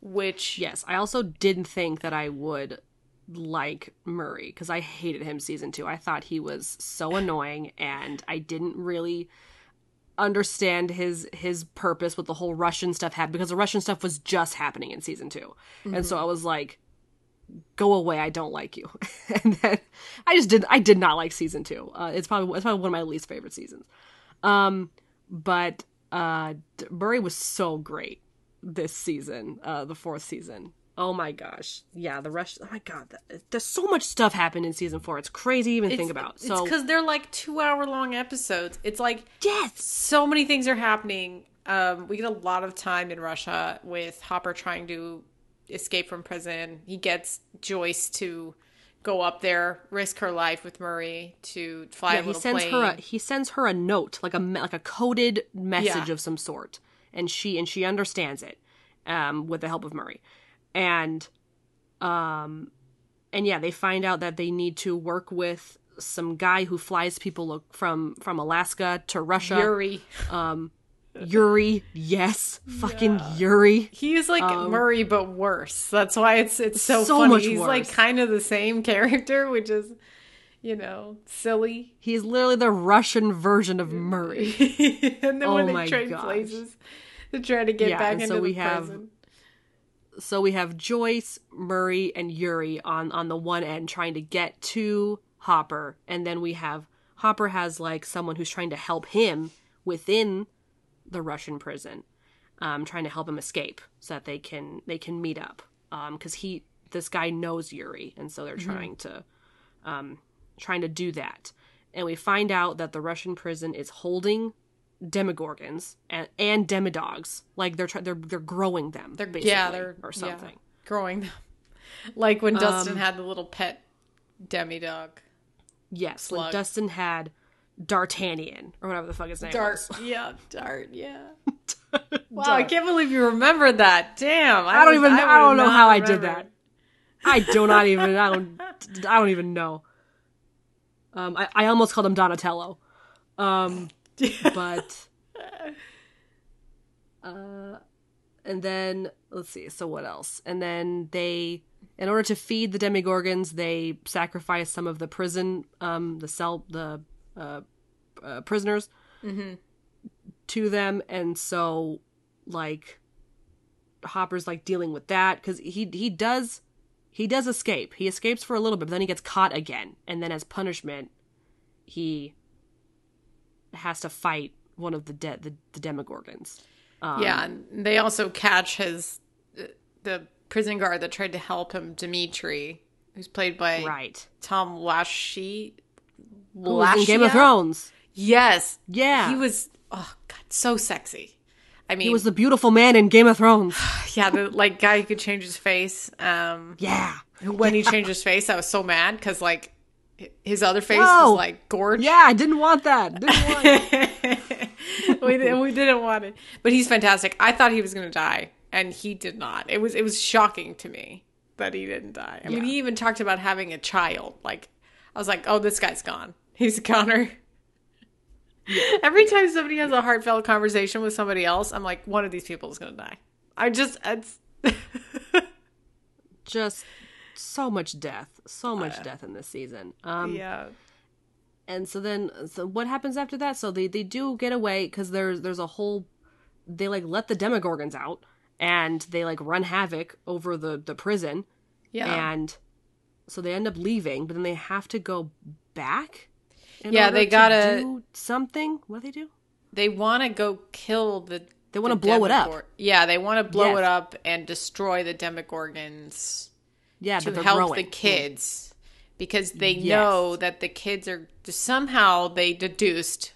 Which yes, I also didn't think that I would like Murray because I hated him season two. I thought he was so annoying and I didn't really understand his his purpose with the whole Russian stuff happened because the Russian stuff was just happening in season two. Mm-hmm. And so I was like, go away, I don't like you. And then I just did I did not like season two. Uh, it's probably it's probably one of my least favorite seasons. Um, but uh, Murray was so great this season, uh, the fourth season. Oh my gosh. Yeah, the rush. Oh my God. There's so much stuff happened in season four. It's crazy to even it's, think about. So, it's because they're like two hour long episodes. It's like, yes, so many things are happening. Um, we get a lot of time in Russia with Hopper trying to escape from prison. He gets Joyce to go up there, risk her life with Murray to fly yeah, a little he sends plane. Her a, he sends her a note, like a, like a coded message yeah. of some sort. And she, and she understands it um, with the help of Murray. And, um, and yeah, they find out that they need to work with some guy who flies people from, from Alaska to Russia. Yuri. Um, Yuri. Yes. Fucking yeah. Yuri. He is like um, Murray, but worse. That's why it's, it's so, so funny. Much He's worse. Like kind of the same character, which is, you know, silly. He's literally the Russian version of Murray. And then oh when they trade gosh. places to try to get yeah, back into so the prison. Have, So we have Joyce, Murray, and Yuri on, on the one end trying to get to Hopper. And then we have Hopper has like someone who's trying to help him within the Russian prison, um, trying to help him escape so that they can they can meet up. Um, because he this guy knows Yuri, and so they're mm-hmm. trying to um, trying to do that. And we find out that the Russian prison is holding Demogorgons and, and Demodogs, like they're trying, they're they're growing them, they're basically, yeah, they're or something, yeah, growing them. Like when Dustin um, had the little pet Demodog. Yes, slug. When Dustin had D'Artagnan, or whatever the fuck his name Dart, was. Yeah, Dart, yeah. Wow, Dart. I can't believe you remembered that. Damn. I, I don't was, even I, I don't know how remembered. I did that. I do not even, I don't, I don't even know. Um, I, I almost called him Donatello. Um, but, uh, and then, let's see, so what else? And then they, in order to feed the Demogorgons, they sacrifice some of the prison, um, the cell, the, uh, uh prisoners mm-hmm. to them. And so, like, Hopper's, like, dealing with that, because he, he does... He does escape. He escapes for a little bit, but then he gets caught again. And then as punishment, he has to fight one of the de- the, the Demogorgons. Um, yeah, and they also catch his the prison guard that tried to help him, Dimitri, who's played by right. Tom Lashy. Lashy in Game of Thrones. Yes. Yeah. He was, oh, God, so sexy. I mean, he was the beautiful man in Game of Thrones. Yeah, the like guy who could change his face. Um, yeah. When yeah. he changed his face, I was so mad because like his other face Whoa. was like gorgeous. Yeah, I didn't want that. Didn't want we, didn't, we didn't want it. But he's fantastic. I thought he was going to die, and he did not. It was it was shocking to me that he didn't die. I yeah. mean, he even talked about having a child. Like, I was like, oh, this guy's gone. He's a goner. Every time somebody has a heartfelt conversation with somebody else, I'm like, one of these people is going to die. I just, it's just so much death, so much uh, death in this season. Um, yeah. And so then, so what happens after that? So they, they do get away because there's there's a whole, they like let the Demogorgons out and they like run havoc over the the prison. Yeah. And so they end up leaving, but then they have to go back. In yeah, they gotta do something. What do they do? They want to go kill the. They want to the blow Demogor- it up. Yeah, they want to blow yes. it up and destroy the Demogorgons. Yeah, to help growing. the kids yeah. because they yes. know that the kids are somehow they deduced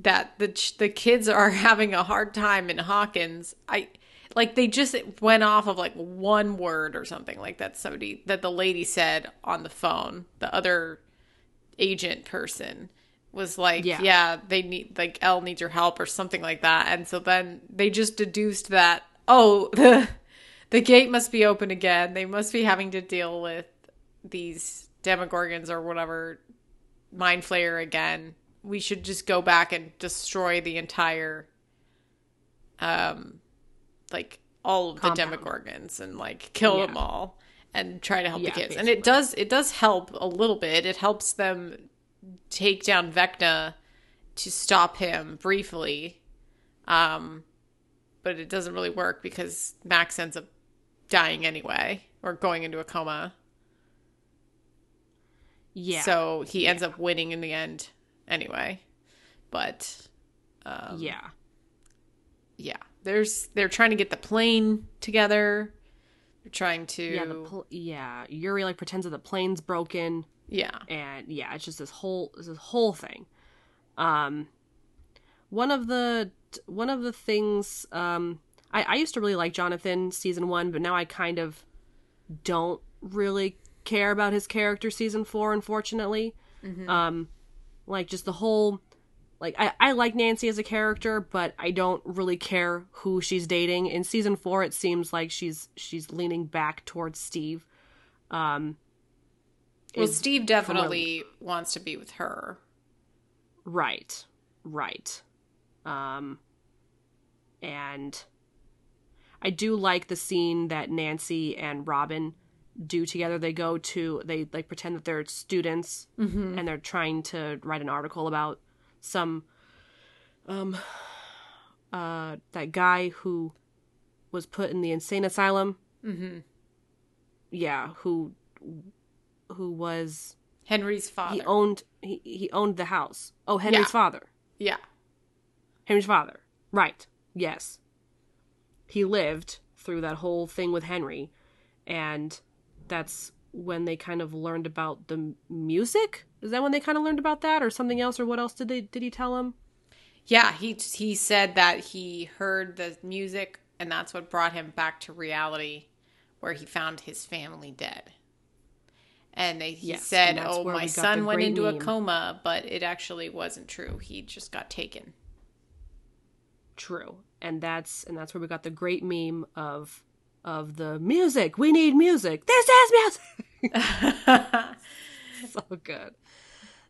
that the the kids are having a hard time in Hawkins. I like they just went off of like one word or something like that. Somebody that the lady said on the phone. The other. Agent person was like yeah. yeah they need like Elle needs your help or something like that, and so then they just deduced that oh the the gate must be open again, they must be having to deal with these Demogorgons or whatever Mind Flayer again, we should just go back and destroy the entire um like all of Compound. the Demogorgons and like kill yeah. them all and try to help yeah, the kids. Basically. And it does it does help a little bit. It helps them take down Vecna to stop him briefly. Um, but it doesn't really work because Max ends up dying anyway or going into a coma. Yeah. So he yeah. ends up winning in the end anyway. But um, yeah. Yeah. There's they're trying to get the plane together. You're trying to... Yeah, the pl- yeah, Yuri, like, pretends that the plane's broken. Yeah. And, yeah, it's just this whole this whole thing. Um, one of the one of the things... Um, I, I used to really like Jonathan season one, but now I kind of don't really care about his character season four, unfortunately. Mm-hmm. Um, like, just the whole... Like, I, I like Nancy as a character, but I don't really care who she's dating. In season four, it seems like she's she's leaning back towards Steve. Um, well, Steve definitely what... wants to be with her. Right. Right. Um, and I do like the scene that Nancy and Robin do together. They go to, they, like, pretend that they're students, mm-hmm. and they're trying to write an article about some um uh that guy who was put in the insane asylum, mm-hmm. yeah who who was Henry's father, he owned he, he owned the house, oh Henry's yeah. father yeah Henry's father right yes he lived through that whole thing with Henry, and that's when they kind of learned about the music. Is that when they kind of learned about that or something else? Or what else did they did he tell him? Yeah, he he said that he heard the music and that's what brought him back to reality where he found his family dead. And they, he yes, said, and oh, my son went into meme. a coma, but it actually wasn't true. He just got taken. True. And that's and that's where we got the great meme of of the music. We need music. This is music. So good.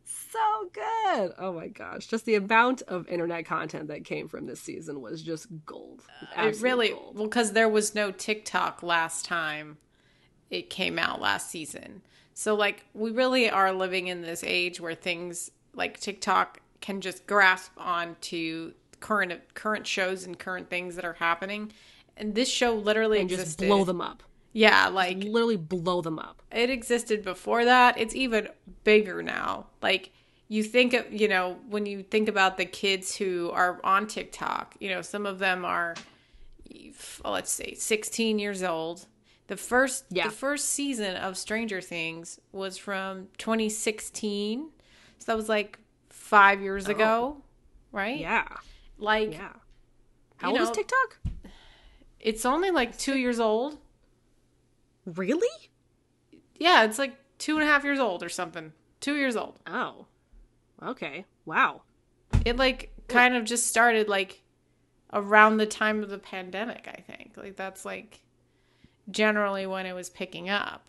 So good. Oh, my gosh. Just the amount of internet content that came from this season was just gold. It really, gold. Well, because there was no TikTok last time it came out last season. So, like, we really are living in this age where things like TikTok can just grasp onto current current shows and current things that are happening. And this show literally and existed. Just blow them up. Yeah, like... Just literally blow them up. It existed before that. It's even bigger now. Like, you think of, you know, when you think about the kids who are on TikTok, you know, some of them are, let's say, sixteen years old. The first yeah. the first season of Stranger Things was from twenty sixteen, so that was like five years oh. ago, right? Yeah, like yeah. How old know, is TikTok? It's only like two years old. Really? Yeah, it's like two and a half years old or something. Two years old. Oh, okay. Wow. It like kind of just started like around the time of the pandemic, I think. Like that's like. Generally when it was picking up,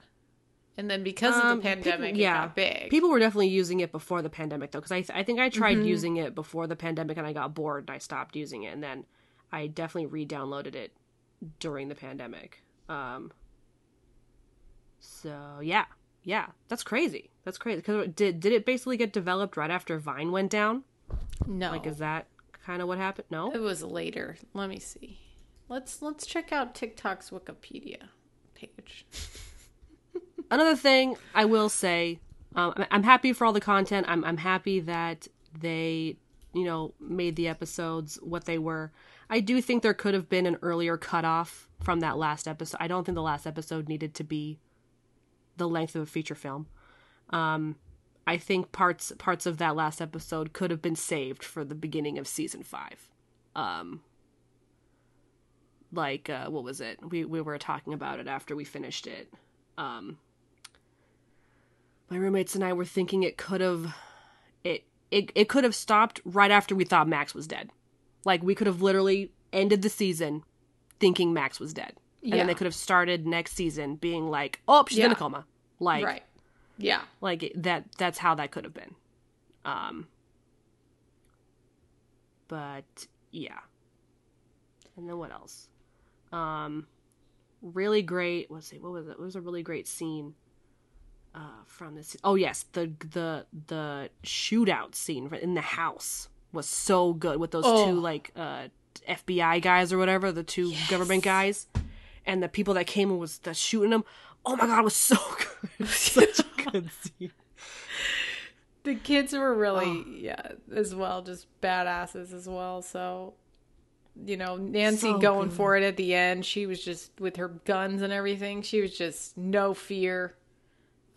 and then because um, of the pandemic people, yeah. it got big. People were definitely using it before the pandemic though, because I, th- I think I tried mm-hmm. using it before the pandemic and I got bored and I stopped using it, and then I definitely re-downloaded it during the pandemic. Um so yeah yeah that's crazy that's crazy because did, did it basically get developed right after Vine went down? No, like is that kind of what happened? No, it was later. Let me see. Let's let's check out TikTok's Wikipedia page. Another thing I will say, um, I'm happy for all the content. I'm I'm happy that they, you know, made the episodes what they were. I do think there could have been an earlier cutoff from that last episode. I don't think the last episode needed to be the length of a feature film. Um, I think parts parts of that last episode could have been saved for the beginning of season five. Um Like, uh, what was it? We we were talking about it after we finished it. Um, my roommates and I were thinking it could have, it, it it could have stopped right after we thought Max was dead. Like, we could have literally ended the season thinking Max was dead. And yeah. then they could have started next season being like, oh, she's yeah. in a coma. Like, right. yeah. Like, that. that's how that could have been. Um. But, yeah. And then what else? Um, really great. Let's see. What was it? What was a really great scene uh, from this? Oh yes, the the the shootout scene in the house was so good with those oh. two like uh, F B I guys or whatever, the two yes. government guys, and the people that came and was the shooting them. Oh my god, it was so good. It was such a good scene. The kids were really oh. yeah as well, just badasses as well. So. You know, Nancy so going good. for it at the end. She was just with her guns and everything. She was just no fear.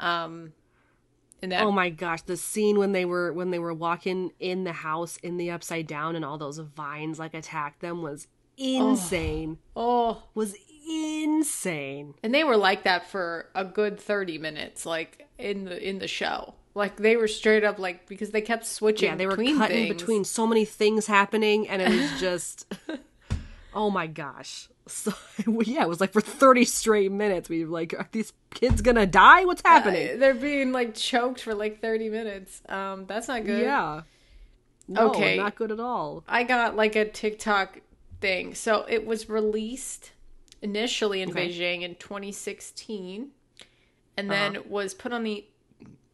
Um, and that. Oh my gosh, the scene when they were when they were walking in the house in the Upside Down and all those vines like attacked them was insane. Oh, oh. was insane. And they were like that for a good thirty minutes, like in the in the show. Like, they were straight up, like, because they kept switching between things. Yeah, they were cutting things. Between so many things happening, and it was just, oh my gosh. So, yeah, it was like for thirty straight minutes, we were like, are these kids gonna die? What's happening? Uh, they're being, like, choked for, like, thirty minutes. Um, that's not good. Yeah. No, okay. Not good at all. I got, like, a TikTok thing. So, it was released initially in okay. Beijing in twenty sixteen, and then uh-huh. was put on the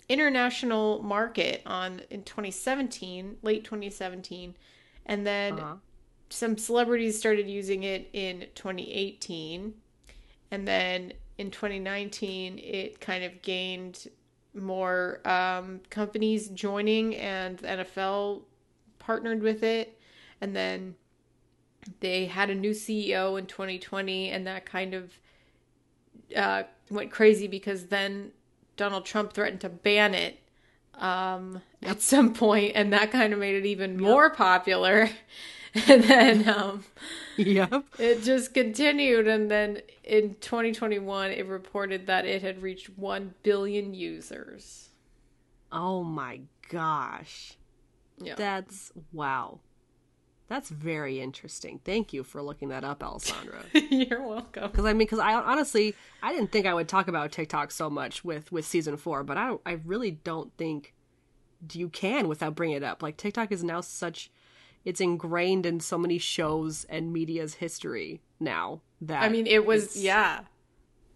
international market on in twenty seventeen, late twenty seventeen, and then uh-huh. some celebrities started using it in twenty eighteen, and then in twenty nineteen it kind of gained more um companies joining, and the N F L partnered with it, and then they had a new C E O in twenty twenty, and that kind of uh went crazy because then Donald Trump threatened to ban it um, yep. at some point, and that kind of made it even yep. more popular. And then um, yep. it just continued. And then in twenty twenty-one, it reported that it had reached one billion users. Oh my gosh. Yeah. That's, wow. That's very interesting. Thank you for looking that up, Alessandra. You're welcome. Because I mean, because I honestly, I didn't think I would talk about TikTok so much with, with season four, but I, I really don't think you can without bringing it up. Like TikTok is now such, it's ingrained in so many shows and media's history now that I mean, it was, yeah.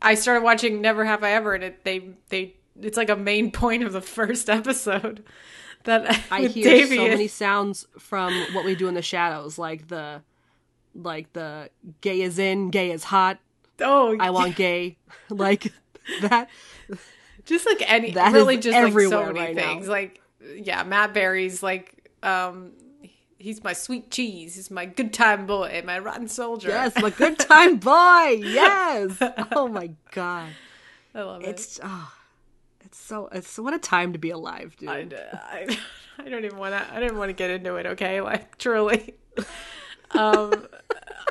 I started watching Never Have I Ever, and it, they, they, it's like a main point of the first episode. That I hear Davey so is. Many sounds from What We Do in the Shadows, like the, like the gay is in, gay is hot. Oh, I want yeah. gay, like that. Just like any, that really, just like so many right things. Now. Like, yeah, Matt Berry's like, um, he's my sweet cheese, he's my good time boy, my rotten soldier. Yes, my good time boy. Yes. Oh my god, I love it. It's. Oh. So it's what a time to be alive, dude. I, I, I don't even want to. I didn't want to get into it. Okay, like truly. Um,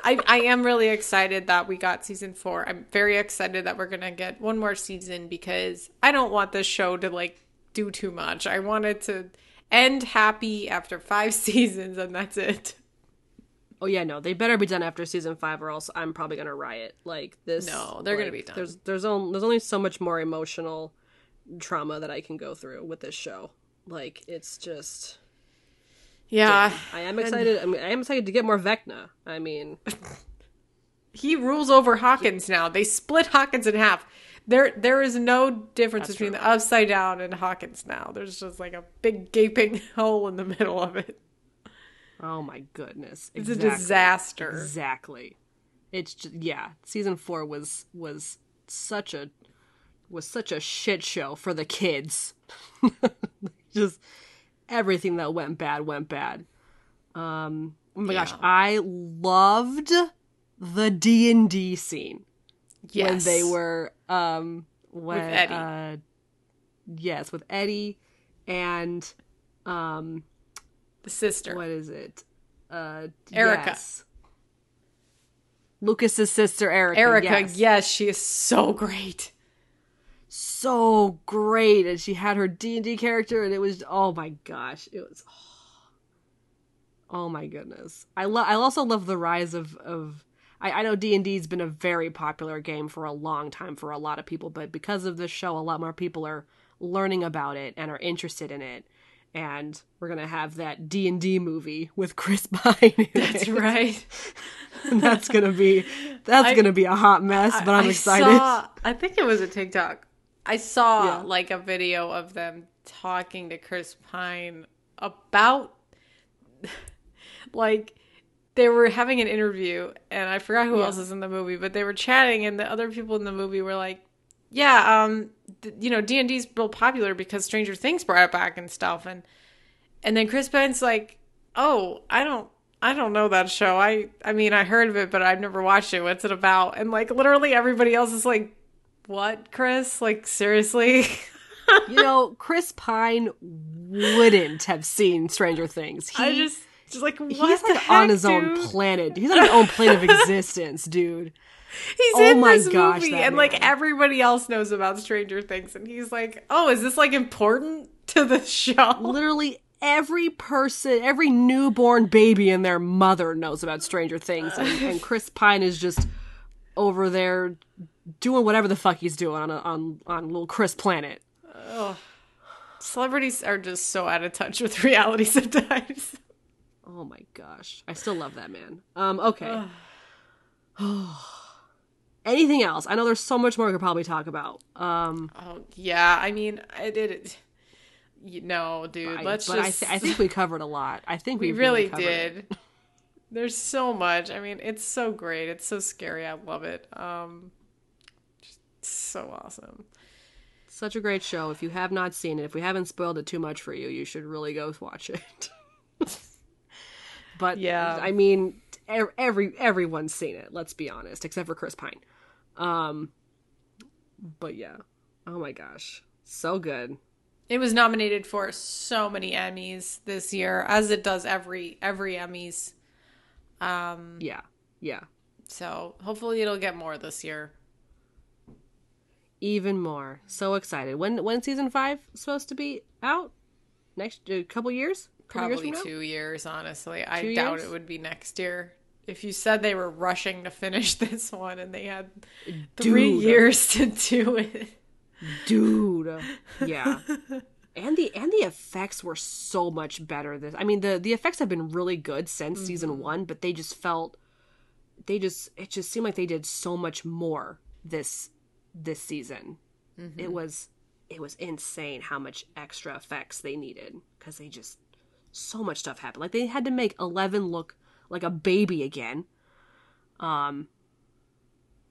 I I am really excited that we got season four. I'm very excited that we're gonna get one more season because I don't want this show to like do too much. I want it to end happy after five seasons, and that's it. Oh yeah, no, they better be done after season five, or else I'm probably gonna riot. Like this. No, they're like, gonna be done. There's there's only there's only so much more emotional trauma that I can go through with this show. Like it's just yeah damn. I am excited and... I, mean, I am excited to get more Vecna. I mean he rules over Hawkins he... now. They split Hawkins in half. There there is no difference That's between true. The Upside Down and Hawkins now. There's just like a big gaping hole in the middle of it. Oh my goodness. It's exactly. a disaster. Exactly. It's just, yeah, season four was was such a was such a shit show for the kids. Just everything that went bad went bad. Um, oh my yeah. gosh, I loved the D and D scene. Yes. When they were um when, with Eddie. Uh, yes, with Eddie and um the sister. What is it? Uh Erica. Yes. Lucas's sister Erica. Erica, yes, yes she is so great. So great, and she had her D and D character, and it was oh my gosh, it was oh, oh my goodness. I love. I also love the rise of of. I, I know D and D's been a very popular game for a long time for a lot of people, but because of this show, a lot more people are learning about it and are interested in it. And we're gonna have that D and D movie with Chris Pine. That's right. And that's gonna be that's I, gonna be a hot mess, I, but I'm I excited. Saw, I think it was a TikTok. I saw yeah. like a video of them talking to Chris Pine about like they were having an interview and I forgot who yeah. else is in the movie, but they were chatting and the other people in the movie were like, yeah, um, th- you know, D and D's real popular because Stranger Things brought it back and stuff. And, and then Chris Pine's like, oh, I don't, I don't know that show. I, I mean, I heard of it, but I've never watched it. What's it about? And like, literally everybody else is like, what, Chris? Like, seriously? You know, Chris Pine wouldn't have seen Stranger Things. He, I just, just like, what he's the like heck, on his dude? Own planet. He's on his own plane of existence, dude. He's oh in this gosh, movie, and man. Like everybody else knows about Stranger Things, and he's like, "Oh, is this like important to the show?" Literally, every person, every newborn baby and their mother knows about Stranger Things, and, and Chris Pine is just over there. Doing whatever the fuck he's doing on a, on on little Chris Planet. Oh, celebrities are just so out of touch with reality sometimes. Oh my gosh, I still love that man. Um, okay. Anything else? I know there's so much more we could probably talk about. Um, oh yeah, I mean, I did it. You know, dude. I, let's but just. I, th- I think we covered a lot. I think we, we really, really did. It. There's so much. I mean, it's so great. It's so scary. I love it. Um. So awesome. Such a great show. If you have not seen it, if we haven't spoiled it too much for you, you should really go watch it. But yeah, I mean, every everyone's seen it, let's be honest, except for Chris Pine. Um but yeah, oh my gosh, so good. It was nominated for so many Emmys this year, as it does every every Emmys. Um, yeah, yeah. So hopefully it'll get more this year. Even more. So excited. When when season five supposed to be out? Next a couple years? Couple Probably years two years, honestly. Two I years? doubt it would be next year. If you said they were rushing to finish this one and they had three Dude. years to do it. Dude. Yeah. And the and the effects were so much better. This I mean the, the effects have been really good since mm-hmm. season one, but they just felt they just it just seemed like they did so much more this this season. Mm-hmm. It was it was insane how much extra effects they needed because they just so much stuff happened. Like they had to make Eleven look like a baby again. Um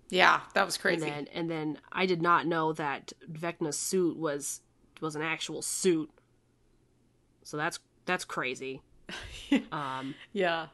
Yeah, that was crazy. And then, and then I did not know that Vecna's suit was was an actual suit, so that's that's crazy. Um yeah,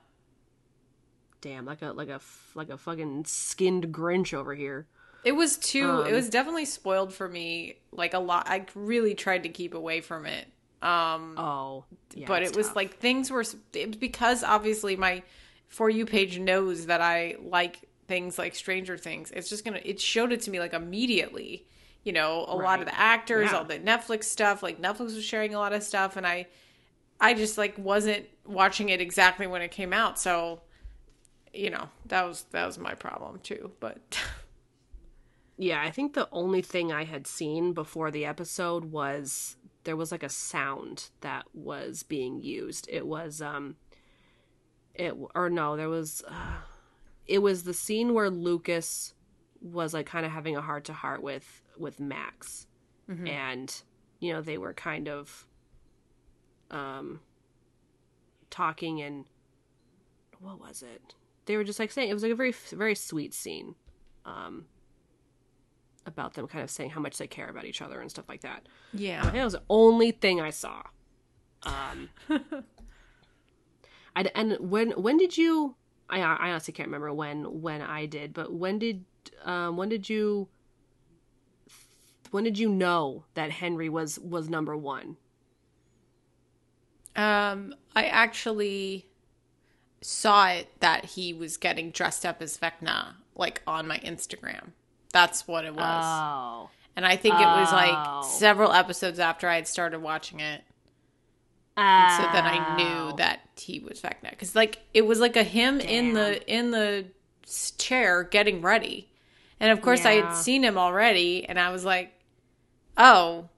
damn, like a like a like a fucking skinned Grinch over here. It was too um, it was definitely spoiled for me, like a lot. I really tried to keep away from it. Um oh yeah, but it was tough. Like things were it was because obviously my For You page knows that I like things like Stranger Things. It's just gonna it showed it to me like immediately. You know, a right. lot of the actors, yeah. all the Netflix stuff, like Netflix was sharing a lot of stuff. And I, I just like wasn't watching it exactly when it came out. So, you know, that was, that was my problem too. But yeah, I think the only thing I had seen before the episode was there was like a sound that was being used. It was, um, it, or no, there was, uh, it was the scene where Lucas was like kind of having a heart to heart with, with Max, mm-hmm. and you know they were kind of um talking, and what was it they were just like saying, it was like a very very sweet scene um about them kind of saying how much they care about each other and stuff like that. Yeah, that was the only thing I saw. um I and when when did you I I honestly can't remember when when I did but when did um when did you When did you know that Henry was, was number one? Um, I actually saw it that he was getting dressed up as Vecna, like on my Instagram. That's what it was. Oh. And I think it was like several episodes after I had started watching it. Oh. And so then I knew that he was Vecna. Because like it was like a him Damn. in the in the chair getting ready. And of course yeah. I had seen him already, and I was like, oh,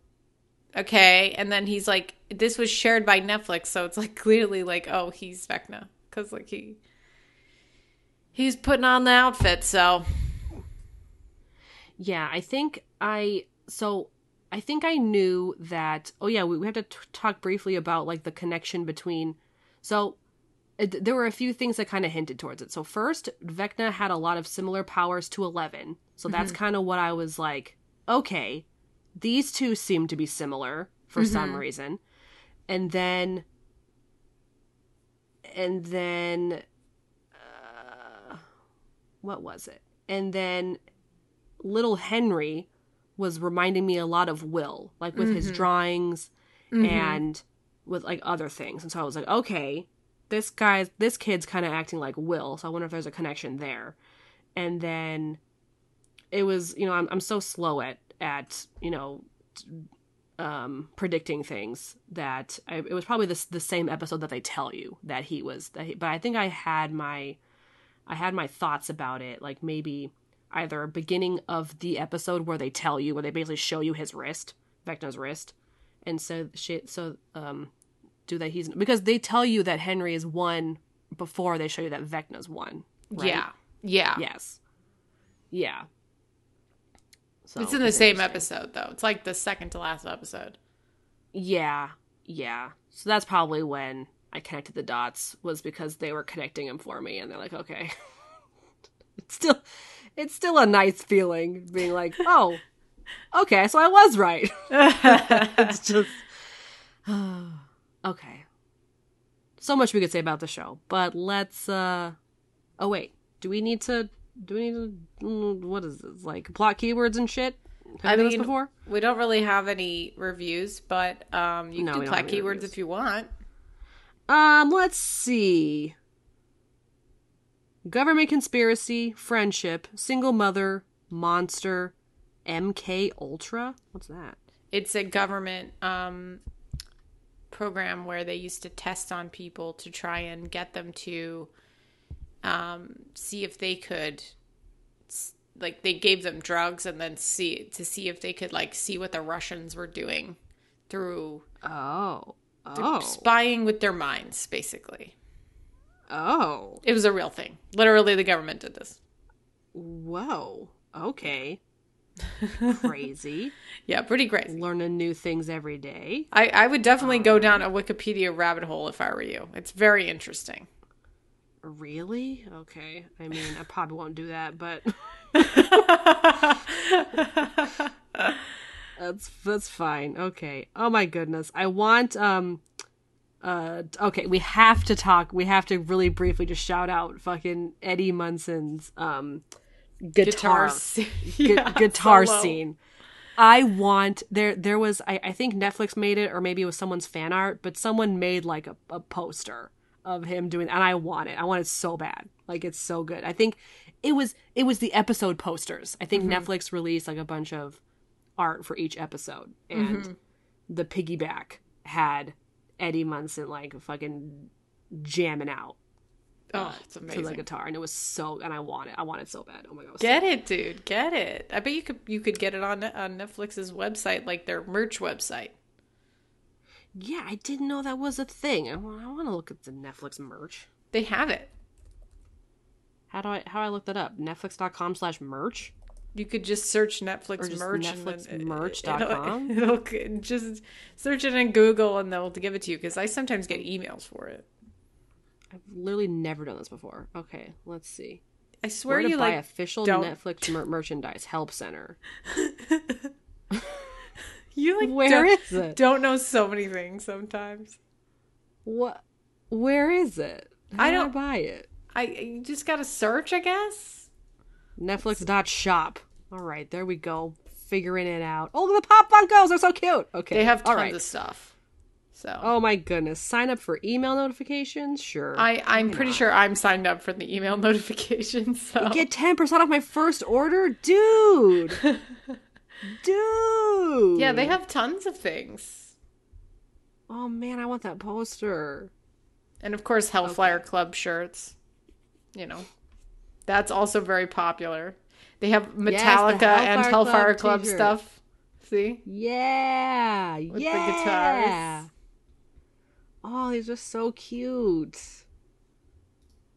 okay. And then he's like, this was shared by Netflix, so it's like clearly like, oh, he's Vecna, because like he he's putting on the outfit. So yeah, I think I so I think I knew that. Oh yeah, we, we have to t- talk briefly about like the connection between. So it, there were a few things that kind of hinted towards it. So first, Vecna had a lot of similar powers to Eleven, so that's mm-hmm. kind of what I was like, okay, these two seem to be similar for mm-hmm. some reason. And then, and then, uh, what was it? And then, little Henry was reminding me a lot of Will, like with mm-hmm. his drawings mm-hmm. and with like other things. And so I was like, okay. This guy's, this kid's kind of acting like Will, so I wonder if there's a connection there. And then it was, you know, I'm I'm so slow at at you know um, predicting things that I, it was probably this the same episode that they tell you that he was. That he, but I think I had my I had my thoughts about it, like maybe either beginning of the episode where they tell you, where they basically show you his wrist, Vecna's wrist, and so shit, so um. do that he's because they tell you that Henry is one before they show you that Vecna's one, right? Yeah, yeah, yes, yeah. So it's in the it's same episode though. It's like the second to last episode. Yeah, yeah. So that's probably when I connected the dots, was because they were connecting them for me, and they're like, okay, it's still, it's still a nice feeling being like, oh, okay, so I was right. It's just. Okay. So much we could say about the show, but let's, uh, oh wait, do we need to, do we need to, what is this, like plot keywords and shit? Have I mean, this before? We don't really have any reviews, but, um, you no, can do plot keywords reviews. If you want. Um, let's see. Government conspiracy, friendship, single mother, monster, M K Ultra? What's that? It's a government um, program where they used to test on people to try and get them to um, see if they could, like, they gave them drugs and then see to see if they could, like, see what the Russians were doing through oh oh spying with their minds, basically. Oh, it was a real thing. Literally, the government did this. Whoa. Okay. Crazy. Yeah, pretty crazy. Learning new things every day. I, I would definitely um, go down a Wikipedia rabbit hole if I were you. It's very interesting. Really? Okay. I mean, I probably won't do that, but that's that's fine. Okay. Oh my goodness. I want um uh okay, we have to talk. We have to really briefly just shout out fucking Eddie Munson's um Guitar, guitar scene. Gu- yeah, guitar solo. scene. I want there. There was. I, I think Netflix made it, or maybe it was someone's fan art. But someone made like a, a poster of him doing, and I want it. I want it so bad. Like, it's so good. I think it was. It was the episode posters. I think mm-hmm. Netflix released like a bunch of art for each episode, and mm-hmm. the piggyback had Eddie Munson like fucking jamming out. Oh, it's amazing. To the guitar, and it was so, and I want it. I want it so bad. Oh my god. Get so it, dude. Get it. I bet you could you could get it on on Netflix's website, like their merch website. Yeah, I didn't know that was a thing. I, I want to look at the Netflix merch. They have it. How do I how do I look that up? Netflix dot com slash merch? You could just search Netflix just merch. Netflix merch dot com? It'll, it'll, just search it in Google and they'll give it to you, because I sometimes get emails for it. I've literally never done this before. Okay, let's see. I swear Where to you buy like official don't... Netflix mer- merchandise help center. You like Where don't, is it? Don't know so many things sometimes. What? Where is it? How I don't do I buy it. I you just gotta search, I guess. Netflix dot shop. All right, there we go. Figuring it out. Oh, the Pop Funkos are so cute. Okay, they have tons right. of stuff. So. Oh my goodness. Sign up for email notifications? Sure. I, I'm Why pretty not? sure I'm signed up for the email notifications. So. Get ten percent off my first order? Dude. Dude. Yeah, they have tons of things. Oh man, I want that poster. And of course, Hellfire okay. Club shirts. You know, that's also very popular. They have Metallica yes, the Hellfire and Hellfire Club, Club stuff. See? Yeah. With yeah. the guitars. Oh, these are so cute.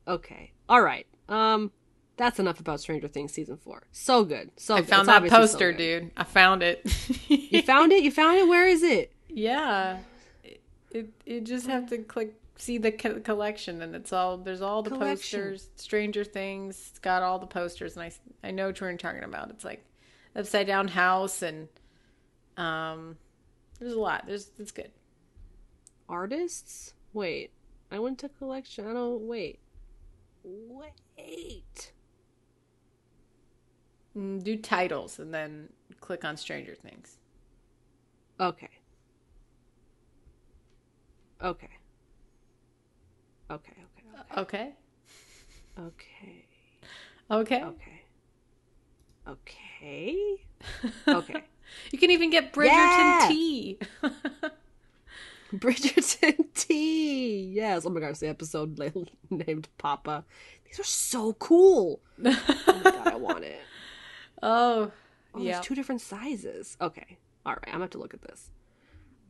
Okay. All right. Um, that's enough about Stranger Things season four. So good. So I good. found it's that poster, so dude. I found it. You found it? You found it? Where is it? Yeah. It, it you just have to click see the co- collection, and it's all there's all the collection. posters. Stranger Things, it's got all the posters, and I I know what you're talking about. It's like Upside Down house, and um, there's a lot. There's it's good. Artists? Wait, I went to collection. I don't wait. Wait. Do titles and then click on Stranger Things. Okay. Okay. Okay. Okay. Okay. Okay. Okay. Okay. Okay. Okay. You can even get Bridgerton yeah! tea. Bridgerton tea. Yes. Oh my god, it's the episode named Papa. These are so cool. Oh my god, I want it. Oh, oh yeah. There's two different sizes. Okay. All right. I'm gonna have to look at this.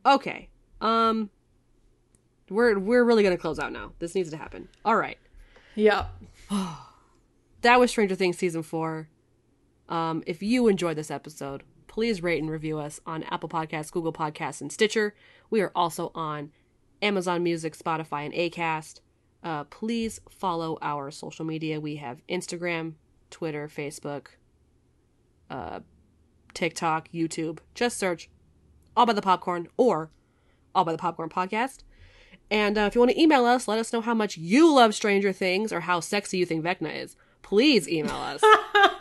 Okay. Um, we're we're really gonna close out now. This needs to happen. All right. Yeah. That was Stranger Things season four. Um, if you enjoyed this episode, please rate and review us on Apple Podcasts, Google Podcasts, and Stitcher. We are also on Amazon Music, Spotify, and Acast. Uh, please follow our social media. We have Instagram, Twitter, Facebook, uh, TikTok, YouTube. Just search All by the Popcorn or All by the Popcorn Podcast. And uh, if you want to email us, let us know how much you love Stranger Things or how sexy you think Vecna is. Please email us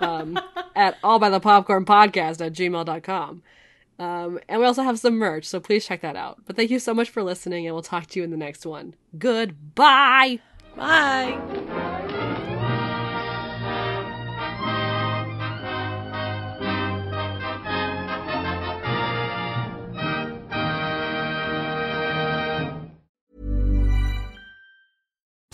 um, at all by the popcorn podcast at gmail dot com. Um, and we also have some merch, so please check that out. But thank you so much for listening, and we'll talk to you in the next one. Goodbye! Bye! Bye.